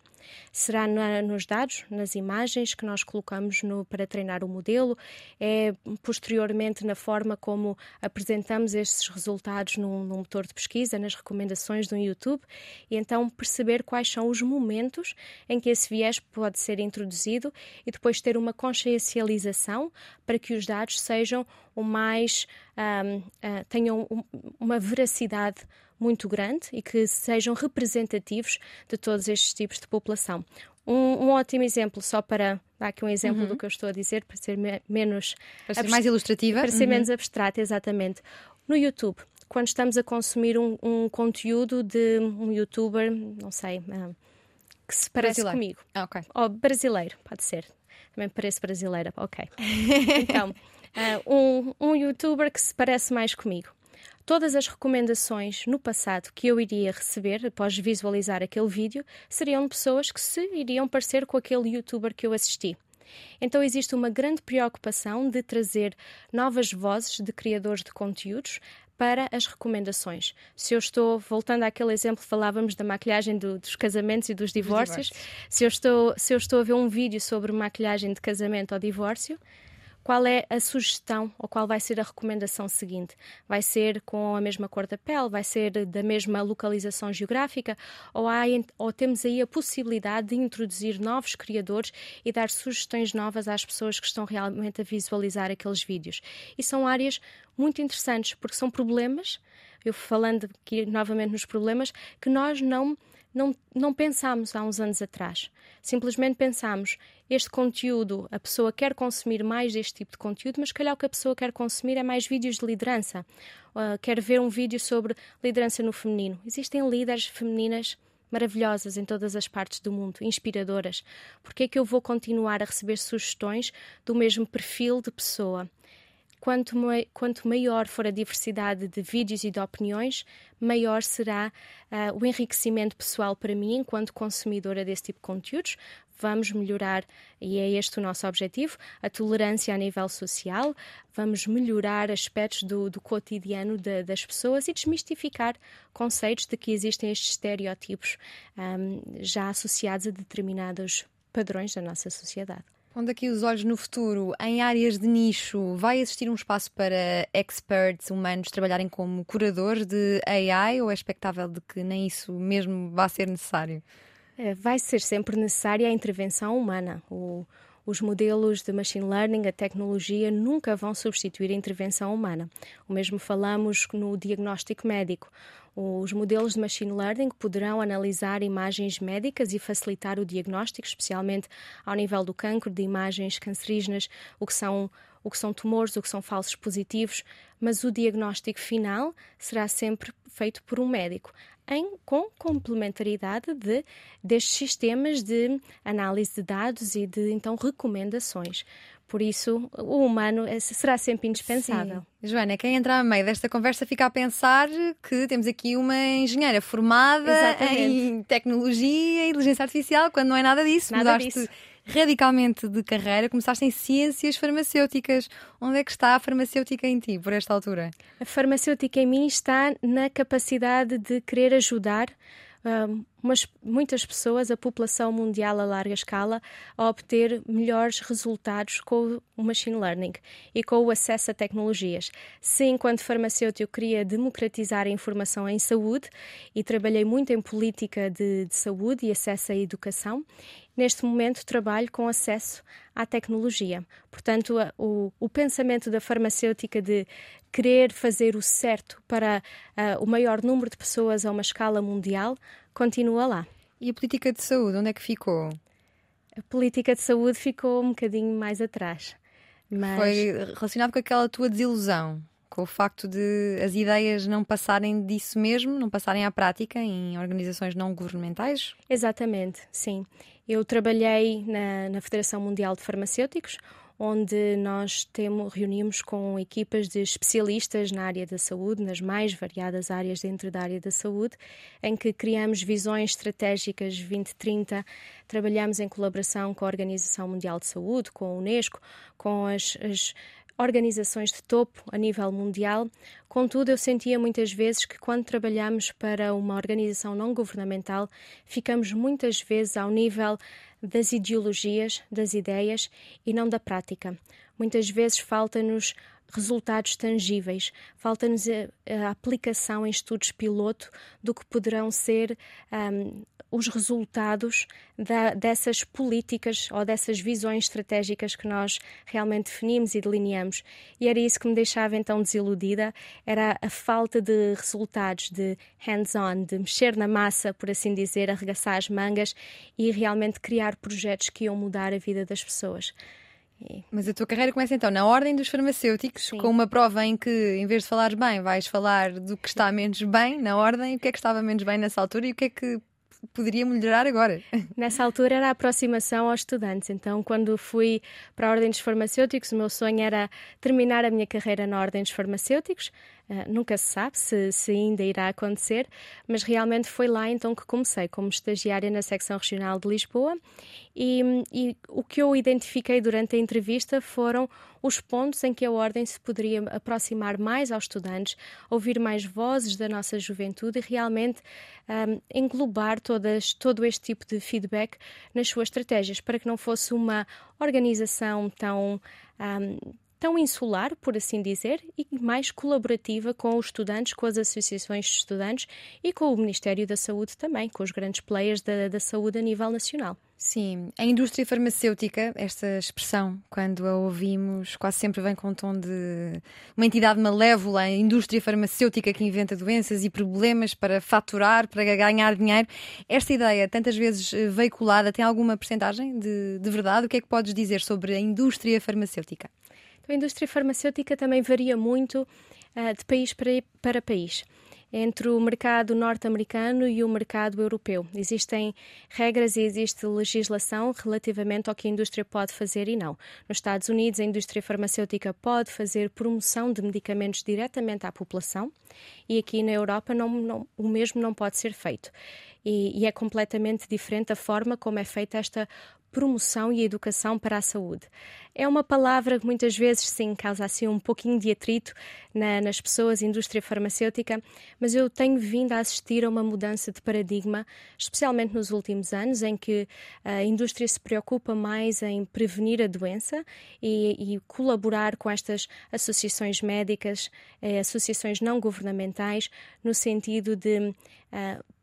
Será nos dados, nas imagens que nós colocamos para treinar o modelo, é posteriormente na forma como apresentamos esses resultados num motor de pesquisa, nas recomendações do YouTube, e então perceber quais são os momentos em que esse viés pode ser introduzido e depois ter uma consciencialização para que os dados sejam o mais tenham uma veracidade muito grande e que sejam representativos de todos estes tipos de população. Um ótimo exemplo, só para dar aqui um exemplo do que eu estou a dizer, para ser menos... Para ser mais ilustrativa. Para ser menos abstrata, exatamente. No YouTube, quando estamos a consumir um conteúdo de um youtuber, não sei, que se parece brasileiro. Comigo. Ah, okay. Ou brasileiro, pode ser. Também parece brasileira, ok. Então, um youtuber que se parece mais comigo. Todas as recomendações no passado que eu iria receber após visualizar aquele vídeo seriam pessoas que se iriam parecer com aquele youtuber que eu assisti. Então existe uma grande preocupação de trazer novas vozes de criadores de conteúdos para as recomendações. Se eu estou, voltando àquele exemplo, falávamos da maquilhagem dos casamentos e dos divórcios. Se eu estou a ver um vídeo sobre maquilhagem de casamento ou divórcio, qual é a sugestão ou qual vai ser a recomendação seguinte? Vai ser com a mesma cor da pele? Vai ser da mesma localização geográfica? Ou temos aí a possibilidade de introduzir novos criadores e dar sugestões novas às pessoas que estão realmente a visualizar aqueles vídeos? E são áreas muito interessantes, porque são problemas, eu falando aqui novamente nos problemas, que nós não pensámos há uns anos atrás. Simplesmente pensámos, este conteúdo, a pessoa quer consumir mais deste tipo de conteúdo, mas calhar o que a pessoa quer consumir é mais vídeos de liderança. Quer ver um vídeo sobre liderança no feminino. Existem líderes femininas maravilhosas em todas as partes do mundo, inspiradoras. Porque é que eu vou continuar a receber sugestões do mesmo perfil de pessoa? Quanto maior for a diversidade de vídeos e de opiniões, maior será o enriquecimento pessoal para mim enquanto consumidora desse tipo de conteúdos. Vamos melhorar, e é este o nosso objetivo, a tolerância a nível social. Vamos melhorar aspectos do cotidiano das pessoas e desmistificar conceitos de que existem estes estereótipos já associados a determinados padrões da nossa sociedade. Pondo aqui os olhos no futuro, em áreas de nicho, vai existir um espaço para experts humanos trabalharem como curadores de AI, ou é expectável de que nem isso mesmo vá ser necessário? Vai ser sempre necessária a intervenção humana. Os modelos de machine learning, a tecnologia, nunca vão substituir a intervenção humana. O mesmo falamos no diagnóstico médico. Os modelos de machine learning poderão analisar imagens médicas e facilitar o diagnóstico, especialmente ao nível do cancro, de imagens cancerígenas, o que são tumores, o que são falsos positivos, mas o diagnóstico final será sempre feito por um médico, com complementaridade destes sistemas de análise de dados e de, então, recomendações. Por isso, o humano será sempre indispensável. Sim. Joana, quem entrar a meio desta conversa fica a pensar que temos aqui uma engenheira formada em tecnologia e inteligência artificial, quando não é nada disso. Mudaste radicalmente de carreira, começaste em ciências farmacêuticas. Onde é que está a farmacêutica em ti, por esta altura? A farmacêutica em mim está na capacidade de querer ajudar muitas pessoas, a população mundial a larga escala, a obter melhores resultados com o machine learning e com o acesso a tecnologias. Se, enquanto farmacêutico, eu queria democratizar a informação em saúde e trabalhei muito em política de saúde e acesso à educação, neste momento trabalho com acesso à tecnologia. Portanto, o pensamento da farmacêutica de querer fazer o certo para o maior número de pessoas a uma escala mundial continua lá. E a política de saúde, onde é que ficou? A política de saúde ficou um bocadinho mais atrás. Mas... foi relacionado com aquela tua desilusão, com o facto de as ideias não passarem disso mesmo, não passarem à prática em organizações não governamentais? Exatamente, sim. Eu trabalhei na Federação Mundial de Farmacêuticos, onde nós reunimos com equipas de especialistas na área da saúde, nas mais variadas áreas dentro da área da saúde, em que criamos visões estratégicas 2030, trabalhamos em colaboração com a Organização Mundial de Saúde, com a Unesco, com as organizações de topo a nível mundial. Contudo, eu sentia muitas vezes que quando trabalhamos para uma organização não governamental, ficamos muitas vezes ao nível das ideologias, das ideias e não da prática. Muitas vezes falta-nos resultados tangíveis, falta-nos a aplicação em estudos piloto do que poderão ser os resultados dessas políticas ou dessas visões estratégicas que nós realmente definimos e delineamos. E era isso que me deixava então desiludida, era a falta de resultados, de hands-on, de mexer na massa, por assim dizer, arregaçar as mangas e realmente criar projetos que iam mudar a vida das pessoas. Mas a tua carreira começa então na ordem dos farmacêuticos, sim, com uma prova em que, em vez de falares bem, vais falar do que está menos bem na ordem. O que é que estava menos bem nessa altura e o que é que poderia melhorar agora? Nessa altura era a aproximação aos estudantes. Então, quando fui para a Ordem dos Farmacêuticos, o meu sonho era terminar a minha carreira na Ordem dos Farmacêuticos. Nunca se sabe se ainda irá acontecer, mas realmente foi lá então que comecei como estagiária na secção regional de Lisboa e o que eu identifiquei durante a entrevista foram os pontos em que a Ordem se poderia aproximar mais aos estudantes, ouvir mais vozes da nossa juventude e realmente englobar todo este tipo de feedback nas suas estratégias, para que não fosse uma organização tão insular, por assim dizer, e mais colaborativa com os estudantes, com as associações de estudantes e com o Ministério da Saúde também, com os grandes players da saúde a nível nacional. Sim, a indústria farmacêutica, esta expressão, quando a ouvimos, quase sempre vem com um tom de uma entidade malévola, a indústria farmacêutica que inventa doenças e problemas para faturar, para ganhar dinheiro. Esta ideia, tantas vezes veiculada, tem alguma percentagem de verdade? O que é que podes dizer sobre a indústria farmacêutica? A indústria farmacêutica também varia muito de país para país, entre o mercado norte-americano e o mercado europeu. Existem regras e existe legislação relativamente ao que a indústria pode fazer e não. Nos Estados Unidos, a indústria farmacêutica pode fazer promoção de medicamentos diretamente à população e aqui na Europa o mesmo não pode ser feito. E é completamente diferente a forma como é feita esta promoção e educação para a saúde. É uma palavra que muitas vezes, sim, causa assim um pouquinho de atrito nas pessoas, indústria farmacêutica, mas eu tenho vindo a assistir a uma mudança de paradigma, especialmente nos últimos anos, em que a indústria se preocupa mais em prevenir a doença e colaborar com estas associações médicas, associações não governamentais, no sentido de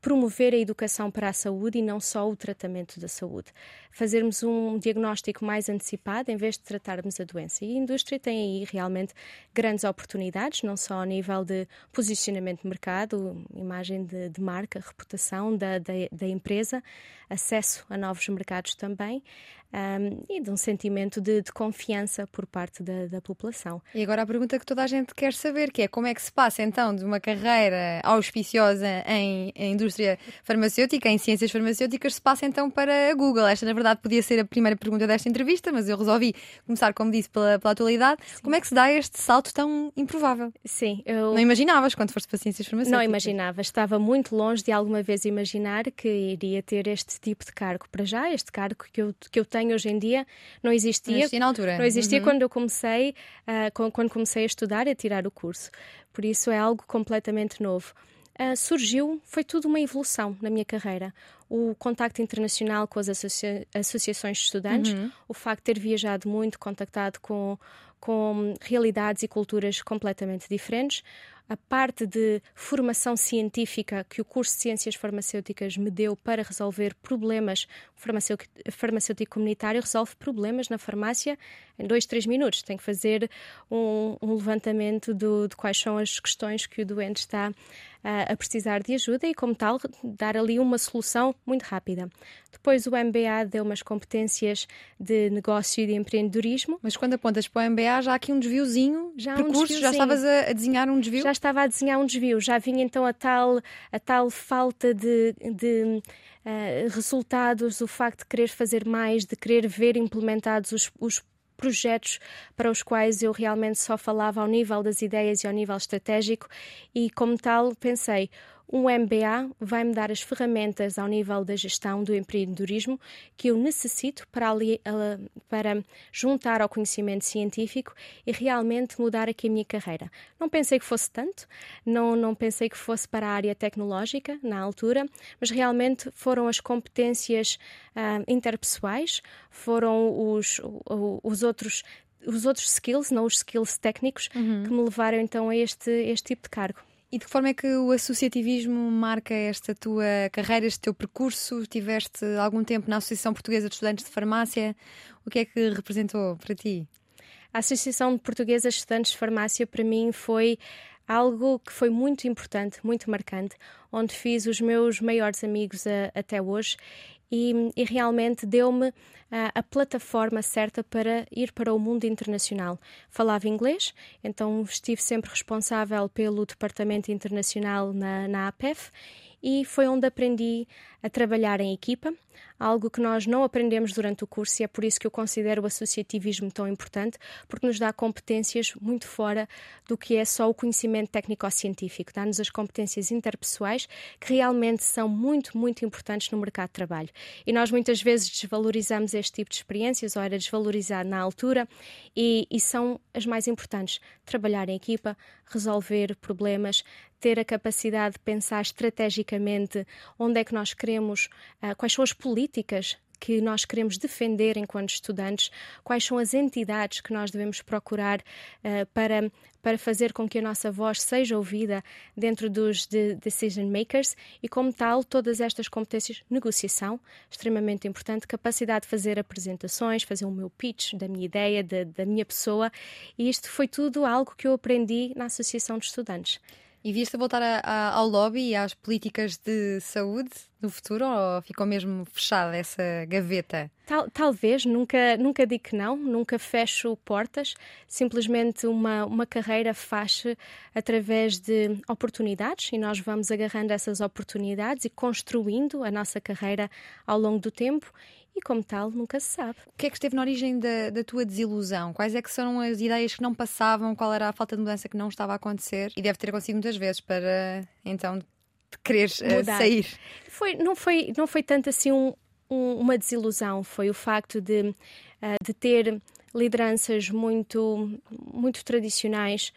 promover a educação para a saúde e não só o tratamento da saúde. Fazermos um diagnóstico mais antecipado em vez de tratarmos a doença. E a indústria tem aí realmente grandes oportunidades, não só ao nível de posicionamento de mercado, imagem de marca, reputação da empresa, acesso a novos mercados também, e de um sentimento de confiança por parte da população. E agora a pergunta que toda a gente quer saber, que é como é que se passa então de uma carreira auspiciosa em indústria farmacêutica, em ciências farmacêuticas, se passa então para a Google. Esta na verdade podia ser a primeira pergunta desta entrevista, mas eu resolvi começar, como disse, pela atualidade. Sim. Como é que se dá este salto tão improvável? Sim, eu... Não imaginavas quando foste para ciências farmacêuticas? Não imaginava, estava muito longe de alguma vez imaginar que iria ter este tipo de cargo. Para já, este cargo que eu tenho hoje em dia não existia. Não existia na altura. Não existia quando eu comecei, a estudar e a tirar o curso. Por isso é algo completamente novo. Surgiu, foi tudo uma evolução na minha carreira. O contacto internacional com as associações de estudantes, o facto de ter viajado muito, contactado com realidades e culturas completamente diferentes, a parte de formação científica que o curso de Ciências Farmacêuticas me deu para resolver problemas, farmacêutico comunitário resolve problemas na farmácia em 2-3 minutos. Tem que fazer um levantamento de quais são as questões que o doente está a precisar de ajuda e, como tal, dar ali uma solução muito rápida. Depois o MBA deu umas competências de negócio e de empreendedorismo. Mas quando apontas para o MBA já há aqui um desviozinho, já há um desviozinho. Já estavas a desenhar um desvio? Já estava a desenhar um desvio, já vinha então a tal falta de resultados, o facto de querer fazer mais, de querer ver implementados os projetos para os quais eu realmente só falava ao nível das ideias e ao nível estratégico e, como tal, pensei... Um MBA vai-me dar as ferramentas ao nível da gestão do empreendedorismo que eu necessito para juntar ao conhecimento científico e realmente mudar aqui a minha carreira. Não pensei que fosse tanto, não pensei que fosse para a área tecnológica na altura, mas realmente foram as competências interpessoais, foram os outros skills, não os skills técnicos, que me levaram então a este tipo de cargo. E de que forma é que o associativismo marca esta tua carreira, este teu percurso? Tiveste algum tempo na Associação Portuguesa de Estudantes de Farmácia. O que é que representou para ti? A Associação Portuguesa de Estudantes de Farmácia para mim foi algo que foi muito importante, muito marcante, onde fiz os meus maiores amigos até hoje e realmente deu-me a plataforma certa para ir para o mundo internacional. Falava inglês, então estive sempre responsável pelo departamento internacional na APEF e foi onde aprendi a trabalhar em equipa, algo que nós não aprendemos durante o curso e é por isso que eu considero o associativismo tão importante, porque nos dá competências muito fora do que é só o conhecimento técnico-científico, dá-nos as competências interpessoais que realmente são muito, muito importantes no mercado de trabalho. E nós muitas vezes desvalorizamos este tipo de experiências, ou era desvalorizado na altura, e são as mais importantes. Trabalhar em equipa, resolver problemas, ter a capacidade de pensar estrategicamente onde é que nós queremos, quais são as políticas que nós queremos defender enquanto estudantes, quais são as entidades que nós devemos procurar para fazer com que a nossa voz seja ouvida dentro dos decision makers e, como tal, todas estas competências, negociação, extremamente importante, capacidade de fazer apresentações, fazer o meu pitch da minha ideia, da minha pessoa, e isto foi tudo algo que eu aprendi na Associação de Estudantes. E viste a voltar ao lobby e às políticas de saúde no futuro, ou ficou mesmo fechada essa gaveta? Talvez, nunca digo que não, nunca fecho portas. Simplesmente uma carreira faz-se através de oportunidades e nós vamos agarrando essas oportunidades e construindo a nossa carreira ao longo do tempo. E, como tal, nunca se sabe. O que é que esteve na origem da tua desilusão? Quais é que são as ideias que não passavam? Qual era a falta de mudança que não estava a acontecer? E deve ter acontecido muitas vezes para, então, quereres sair. Não foi tanto assim uma desilusão. Foi o facto de ter lideranças muito, muito tradicionais,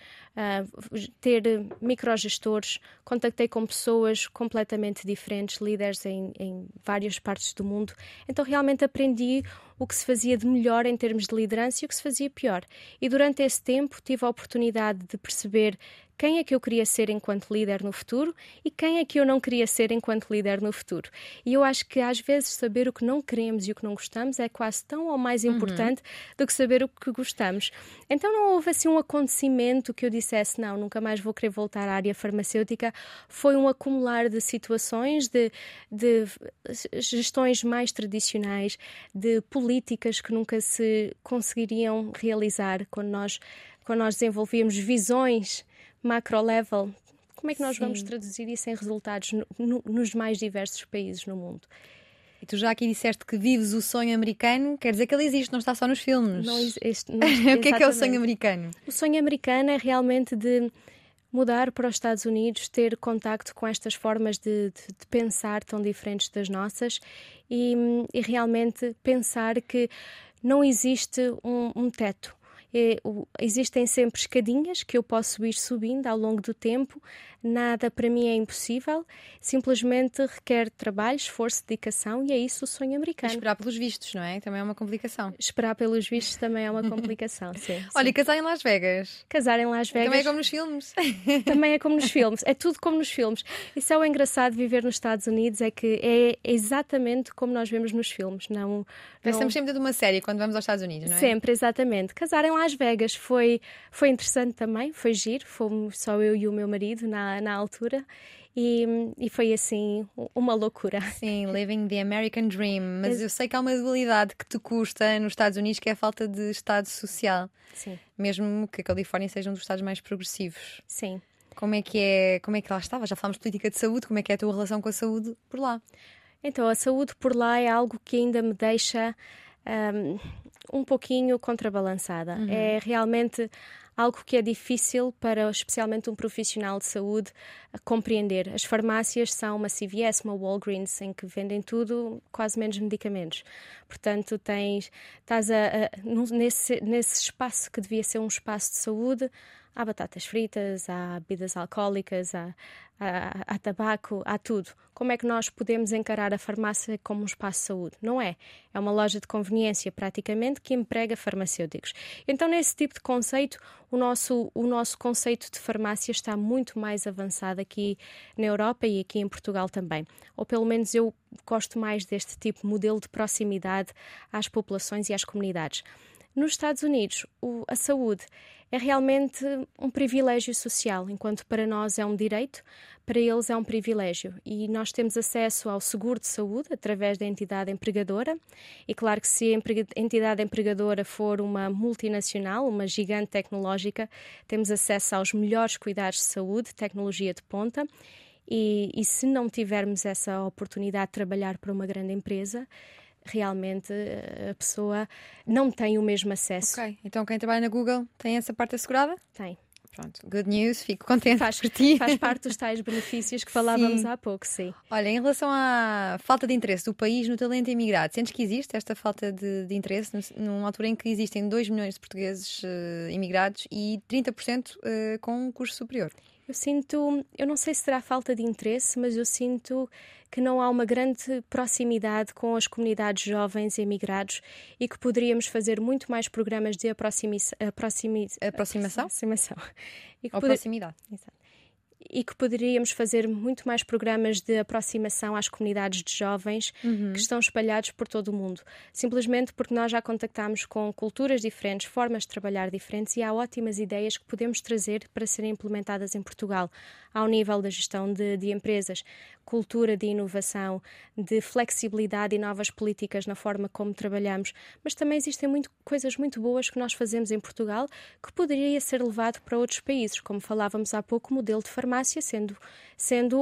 ter microgestores, contactei com pessoas completamente diferentes, líderes em várias partes do mundo. Então realmente aprendi o que se fazia de melhor em termos de liderança e o que se fazia pior. E durante esse tempo tive a oportunidade de perceber quem é que eu queria ser enquanto líder no futuro e quem é que eu não queria ser enquanto líder no futuro. E eu acho que às vezes saber o que não queremos e o que não gostamos é quase tão ou mais importante do que saber o que gostamos. Então não houve assim um acontecimento que eu dissesse, não, nunca mais vou querer voltar à área farmacêutica. Foi um acumular de situações, de gestões mais tradicionais, de políticas que nunca se conseguiriam realizar quando nós desenvolvíamos visões macro-level. Como é que nós vamos traduzir isso em resultados nos mais diversos países no mundo? E tu já aqui disseste que vives o sonho americano, quer dizer que ele existe, não está só nos filmes. Não, o que é o sonho americano? O sonho americano é realmente de mudar para os Estados Unidos, ter contacto com estas formas de pensar tão diferentes das nossas e realmente pensar que não existe um teto. Existem sempre escadinhas que eu posso ir subindo ao longo do tempo. Nada para mim é impossível. Simplesmente requer trabalho, esforço, dedicação e é isso o sonho americano. E esperar pelos vistos, não é? Também é uma complicação. Esperar pelos vistos também é uma complicação, sim. Olha, e casar em Las Vegas. Casar em Las Vegas. Também é como nos filmes. Também é como nos filmes. É tudo como nos filmes. Isso é o engraçado de viver nos Estados Unidos, é que é exatamente como nós vemos nos filmes. Pensamos sempre de uma série quando vamos aos Estados Unidos, não é? Sempre, exatamente. Casar em Las Vegas foi interessante também, foi giro, fomos só eu e o meu marido na altura e foi assim uma loucura. Sim, living the American dream, mas eu sei que há uma dualidade que te custa nos Estados Unidos, que é a falta de estado social. Sim. Mesmo que a Califórnia seja um dos estados mais progressivos. Sim. Como é que lá estava? Já falámos de política de saúde, como é que é a tua relação com a saúde por lá? Então, a saúde por lá é algo que ainda me deixa um pouquinho contrabalançada. É realmente algo que é difícil para especialmente um profissional de saúde compreender. As farmácias são uma CVS, uma Walgreens, em que vendem tudo, quase menos medicamentos. Portanto, estás nesse espaço que devia ser um espaço de saúde, há batatas fritas, há bebidas alcoólicas, há tabaco, há tudo. Como é que nós podemos encarar a farmácia como um espaço de saúde? Não é. É uma loja de conveniência, praticamente, que emprega farmacêuticos. Então, nesse tipo de conceito, o nosso conceito de farmácia está muito mais avançado aqui na Europa e aqui em Portugal também. Ou pelo menos eu gosto mais deste tipo de modelo de proximidade às populações e às comunidades. Nos Estados Unidos, a saúde é realmente um privilégio social, enquanto para nós é um direito, para eles é um privilégio. E nós temos acesso ao seguro de saúde através da entidade empregadora. E claro que se a entidade empregadora for uma multinacional, uma gigante tecnológica, temos acesso aos melhores cuidados de saúde, tecnologia de ponta. E se não tivermos essa oportunidade de trabalhar para uma grande empresa, realmente a pessoa não tem o mesmo acesso. Ok, então quem trabalha na Google tem essa parte assegurada? Tem. Pronto, good news, fico contente por ti. Faz parte dos tais benefícios que falávamos há pouco, sim. Olha, em relação à falta de interesse do país no talento imigrado, sentes que existe esta falta de interesse numa altura em que existem 2 milhões de portugueses imigrados e 30% com um curso superior? Eu não sei se será falta de interesse, mas eu sinto que não há uma grande proximidade com as comunidades jovens emigrados e que poderíamos fazer muito mais programas de aproximação. Proximidade. Exato. E que poderíamos fazer muito mais programas de aproximação às comunidades de jovens que estão espalhados por todo o mundo. Simplesmente porque nós já contactámos com culturas diferentes, formas de trabalhar diferentes e há ótimas ideias que podemos trazer para serem implementadas em Portugal, ao nível da gestão de empresas, cultura de inovação, de flexibilidade e novas políticas na forma como trabalhamos. Mas também existem coisas muito boas que nós fazemos em Portugal que poderia ser levado para outros países, como falávamos há pouco, o modelo de farmácia, sendo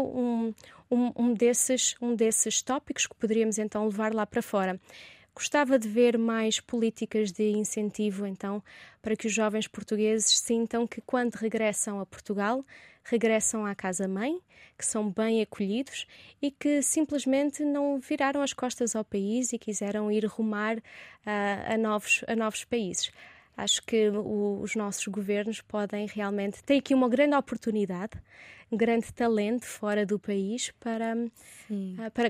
um desses tópicos que poderíamos então levar lá para fora. Gostava de ver mais políticas de incentivo, então, para que os jovens portugueses sintam que quando regressam a Portugal, regressam à casa-mãe, que são bem acolhidos e que simplesmente não viraram as costas ao país e quiseram ir rumar a novos países. Acho que os nossos governos podem realmente ter aqui uma grande oportunidade, um grande talento fora do país para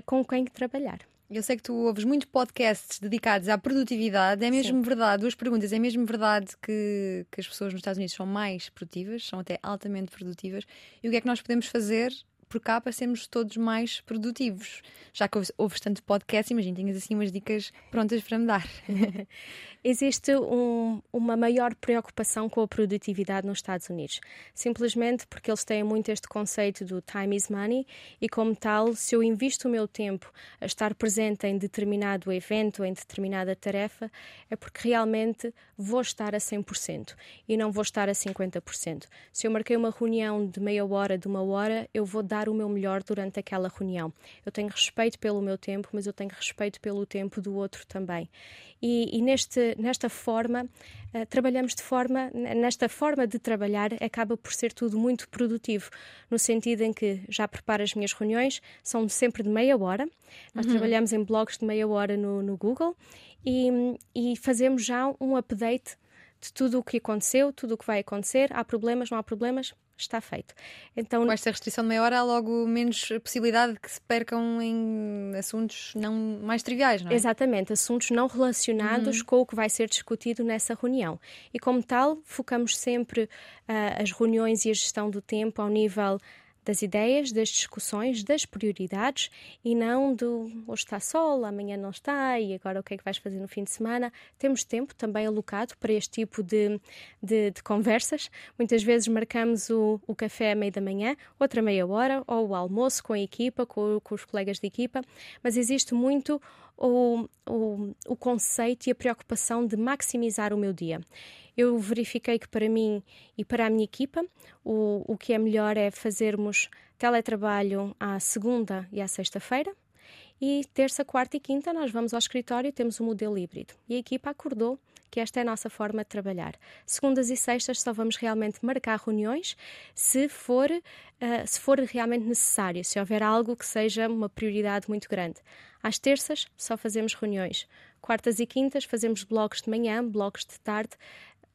com quem trabalhar. Eu sei que tu ouves muitos podcasts dedicados à produtividade. É mesmo verdade? Duas perguntas. É mesmo verdade que as pessoas nos Estados Unidos são mais produtivas, são até altamente produtivas? E o que é que nós podemos fazer por cá para sermos todos mais produtivos? Já que ouves tanto podcast, imagina, tinhas assim umas dicas prontas para me dar. Existe uma maior preocupação com a produtividade nos Estados Unidos, simplesmente porque eles têm muito este conceito do time is money e, como tal, se eu invisto o meu tempo a estar presente em determinado evento, em determinada tarefa, é porque realmente vou estar a 100% e não vou estar a 50%. Se eu marquei uma reunião de meia hora, de uma hora, eu vou dar o meu melhor durante aquela reunião. Eu tenho respeito pelo meu tempo, mas eu tenho respeito pelo tempo do outro também. E nesta forma, nesta forma de trabalhar, acaba por ser tudo muito produtivo, no sentido em que já preparo as minhas reuniões, são sempre de meia hora. Nós trabalhamos em blogs de meia hora no Google e fazemos já um update de tudo o que aconteceu, tudo o que vai acontecer. Há problemas, não há problemas? Está feito. Então, com esta restrição de meia hora há logo menos possibilidade de que se percam em assuntos não mais triviais, não é? Exatamente, assuntos não relacionados com o que vai ser discutido nessa reunião. E como tal, focamos sempre as reuniões e a gestão do tempo ao nível das ideias, das discussões, das prioridades e não do hoje está sol, amanhã não está e agora o que é que vais fazer no fim de semana. Temos tempo também alocado para este tipo de conversas. Muitas vezes marcamos o café à meia da manhã, outra meia hora, ou o almoço com a equipa, com os colegas de equipa, mas existe muito o conceito e a preocupação de maximizar o meu dia. Eu verifiquei que para mim e para a minha equipa o que é melhor é fazermos teletrabalho à segunda e à sexta-feira e terça, quarta e quinta nós vamos ao escritório e temos um modelo híbrido. E a equipa acordou que esta é a nossa forma de trabalhar. Segundas e sextas só vamos realmente marcar reuniões se for realmente necessário, se houver algo que seja uma prioridade muito grande. Às terças só fazemos reuniões. Quartas e quintas fazemos blocos de manhã, blocos de tarde,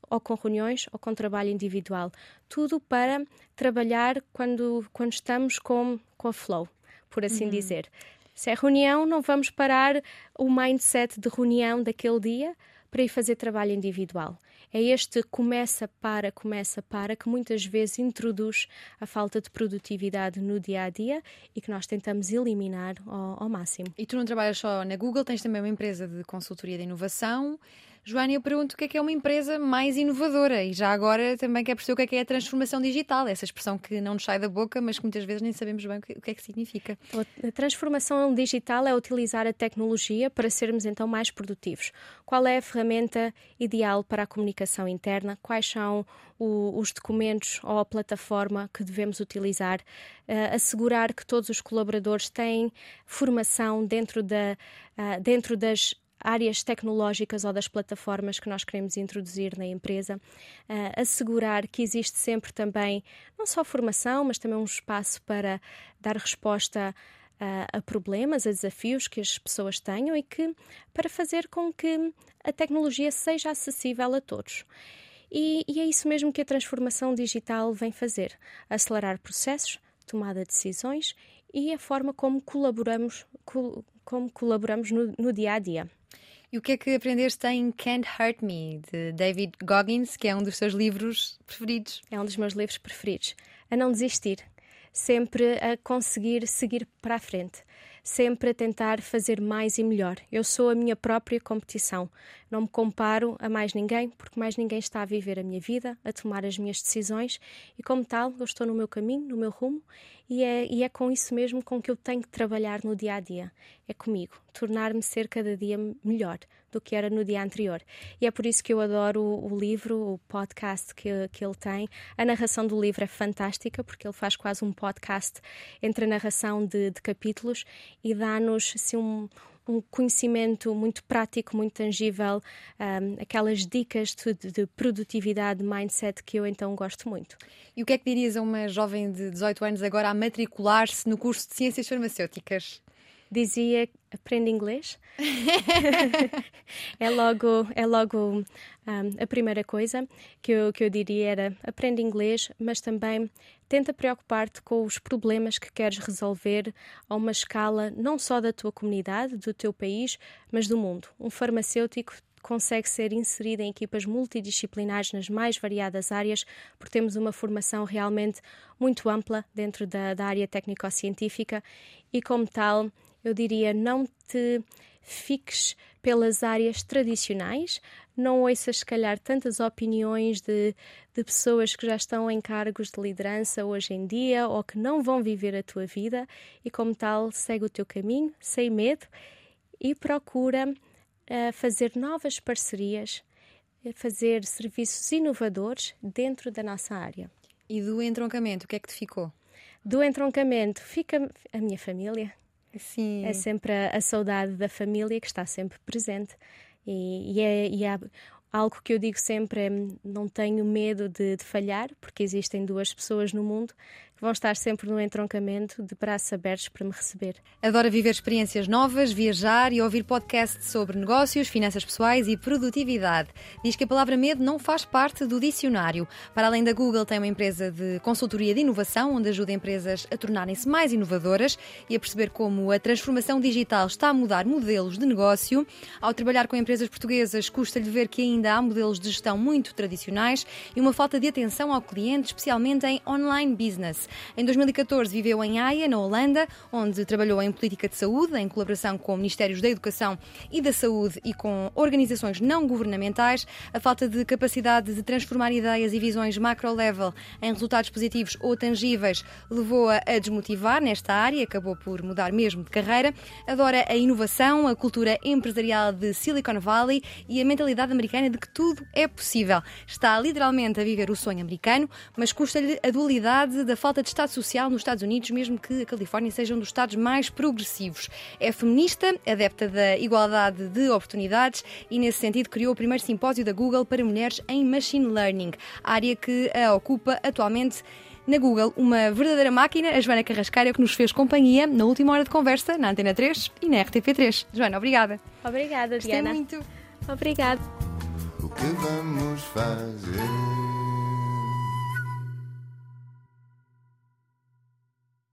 ou com reuniões ou com trabalho individual. Tudo para trabalhar quando estamos com a flow, por assim dizer. Se é reunião, não vamos parar o mindset de reunião daquele dia para ir fazer trabalho individual. É este começa para, que muitas vezes introduz a falta de produtividade no dia-a-dia e que nós tentamos eliminar ao máximo. E tu não trabalhas só na Google, tens também uma empresa de consultoria de inovação. Joana, eu pergunto o que é uma empresa mais inovadora e já agora também quer perceber o que é a transformação digital, essa expressão que não nos sai da boca, mas que muitas vezes nem sabemos bem o que é que significa. A transformação digital é utilizar a tecnologia para sermos então mais produtivos. Qual é a ferramenta ideal para a comunicação interna? Quais são os documentos ou a plataforma que devemos utilizar? Assegurar que todos os colaboradores têm formação dentro das áreas tecnológicas ou das plataformas que nós queremos introduzir na empresa, assegurar que existe sempre também, não só formação, mas também um espaço para dar resposta a problemas, a desafios que as pessoas tenham e que para fazer com que a tecnologia seja acessível a todos. E é isso mesmo que a transformação digital vem fazer, acelerar processos, tomada de decisões e a forma como colaboramos no dia-a-dia. E o que é que aprendeste em Can't Hurt Me, de David Goggins, que é um dos seus livros preferidos? É um dos meus livros preferidos. A não desistir, sempre a conseguir seguir para a frente, sempre a tentar fazer mais e melhor. Eu sou a minha própria competição. Não me comparo a mais ninguém, porque mais ninguém está a viver a minha vida, a tomar as minhas decisões e, como tal, eu estou no meu caminho, no meu rumo e é com isso mesmo com que eu tenho que trabalhar no dia-a-dia. É comigo, tornar-me ser cada dia melhor do que era no dia anterior. E é por isso que eu adoro o livro, o podcast que ele tem. A narração do livro é fantástica, porque ele faz quase um podcast entre a narração de capítulos e dá-nos assim, um conhecimento muito prático, muito tangível, aquelas dicas de produtividade, mindset que eu então gosto muito. E o que é que dirias a uma jovem de 18 anos agora a matricular-se no curso de Ciências Farmacêuticas? dizia: aprende inglês. é logo a primeira coisa que eu diria era: aprende inglês, mas também tenta preocupar-te com os problemas que queres resolver a uma escala não só da tua comunidade, do teu país, mas do mundo. Um farmacêutico consegue ser inserido em equipas multidisciplinares nas mais variadas áreas, porque temos uma formação realmente muito ampla dentro da área técnico-científica e, como tal, eu diria, não te fiques pelas áreas tradicionais, não ouças, se calhar, tantas opiniões de pessoas que já estão em cargos de liderança hoje em dia ou que não vão viver a tua vida e, como tal, segue o teu caminho, sem medo, e procura fazer novas parcerias, fazer serviços inovadores dentro da nossa área. E do entroncamento, o que é que te ficou? Do entroncamento fica a minha família. Sim. É sempre a saudade da família que está sempre presente. E é algo que eu digo sempre, é: não tenho medo de falhar, porque existem duas pessoas no mundo que vão estar sempre no entroncamento de braços abertos para me receber. Adoro viver experiências novas, viajar e ouvir podcasts sobre negócios, finanças pessoais e produtividade. Diz que a palavra medo não faz parte do dicionário. Para além da Google, tem uma empresa de consultoria de inovação, onde ajuda empresas a tornarem-se mais inovadoras e a perceber como a transformação digital está a mudar modelos de negócio. Ao trabalhar com empresas portuguesas, custa-lhe ver que ainda há modelos de gestão muito tradicionais e uma falta de atenção ao cliente, especialmente em online business. Em 2014 viveu em Haia, na Holanda, onde trabalhou em política de saúde, em colaboração com Ministérios da Educação e da Saúde e com organizações não governamentais. A falta de capacidade de transformar ideias e visões macro-level em resultados positivos ou tangíveis levou-a a desmotivar nesta área e acabou por mudar mesmo de carreira. Adora a inovação, a cultura empresarial de Silicon Valley e a mentalidade americana de que tudo é possível. Está literalmente a viver o sonho americano, mas custa-lhe a dualidade da falta de Estado Social nos Estados Unidos, mesmo que a Califórnia seja um dos Estados mais progressivos. É feminista, adepta da igualdade de oportunidades e, nesse sentido, criou o primeiro simpósio da Google para mulheres em Machine Learning, área que a ocupa atualmente na Google. Uma verdadeira máquina, a Joana Carrasqueira, que nos fez companhia na última hora de conversa na Antena 3 e na RTP3. Joana, obrigada. Obrigada, Diana. Gostei muito. Obrigada. O que vamos fazer?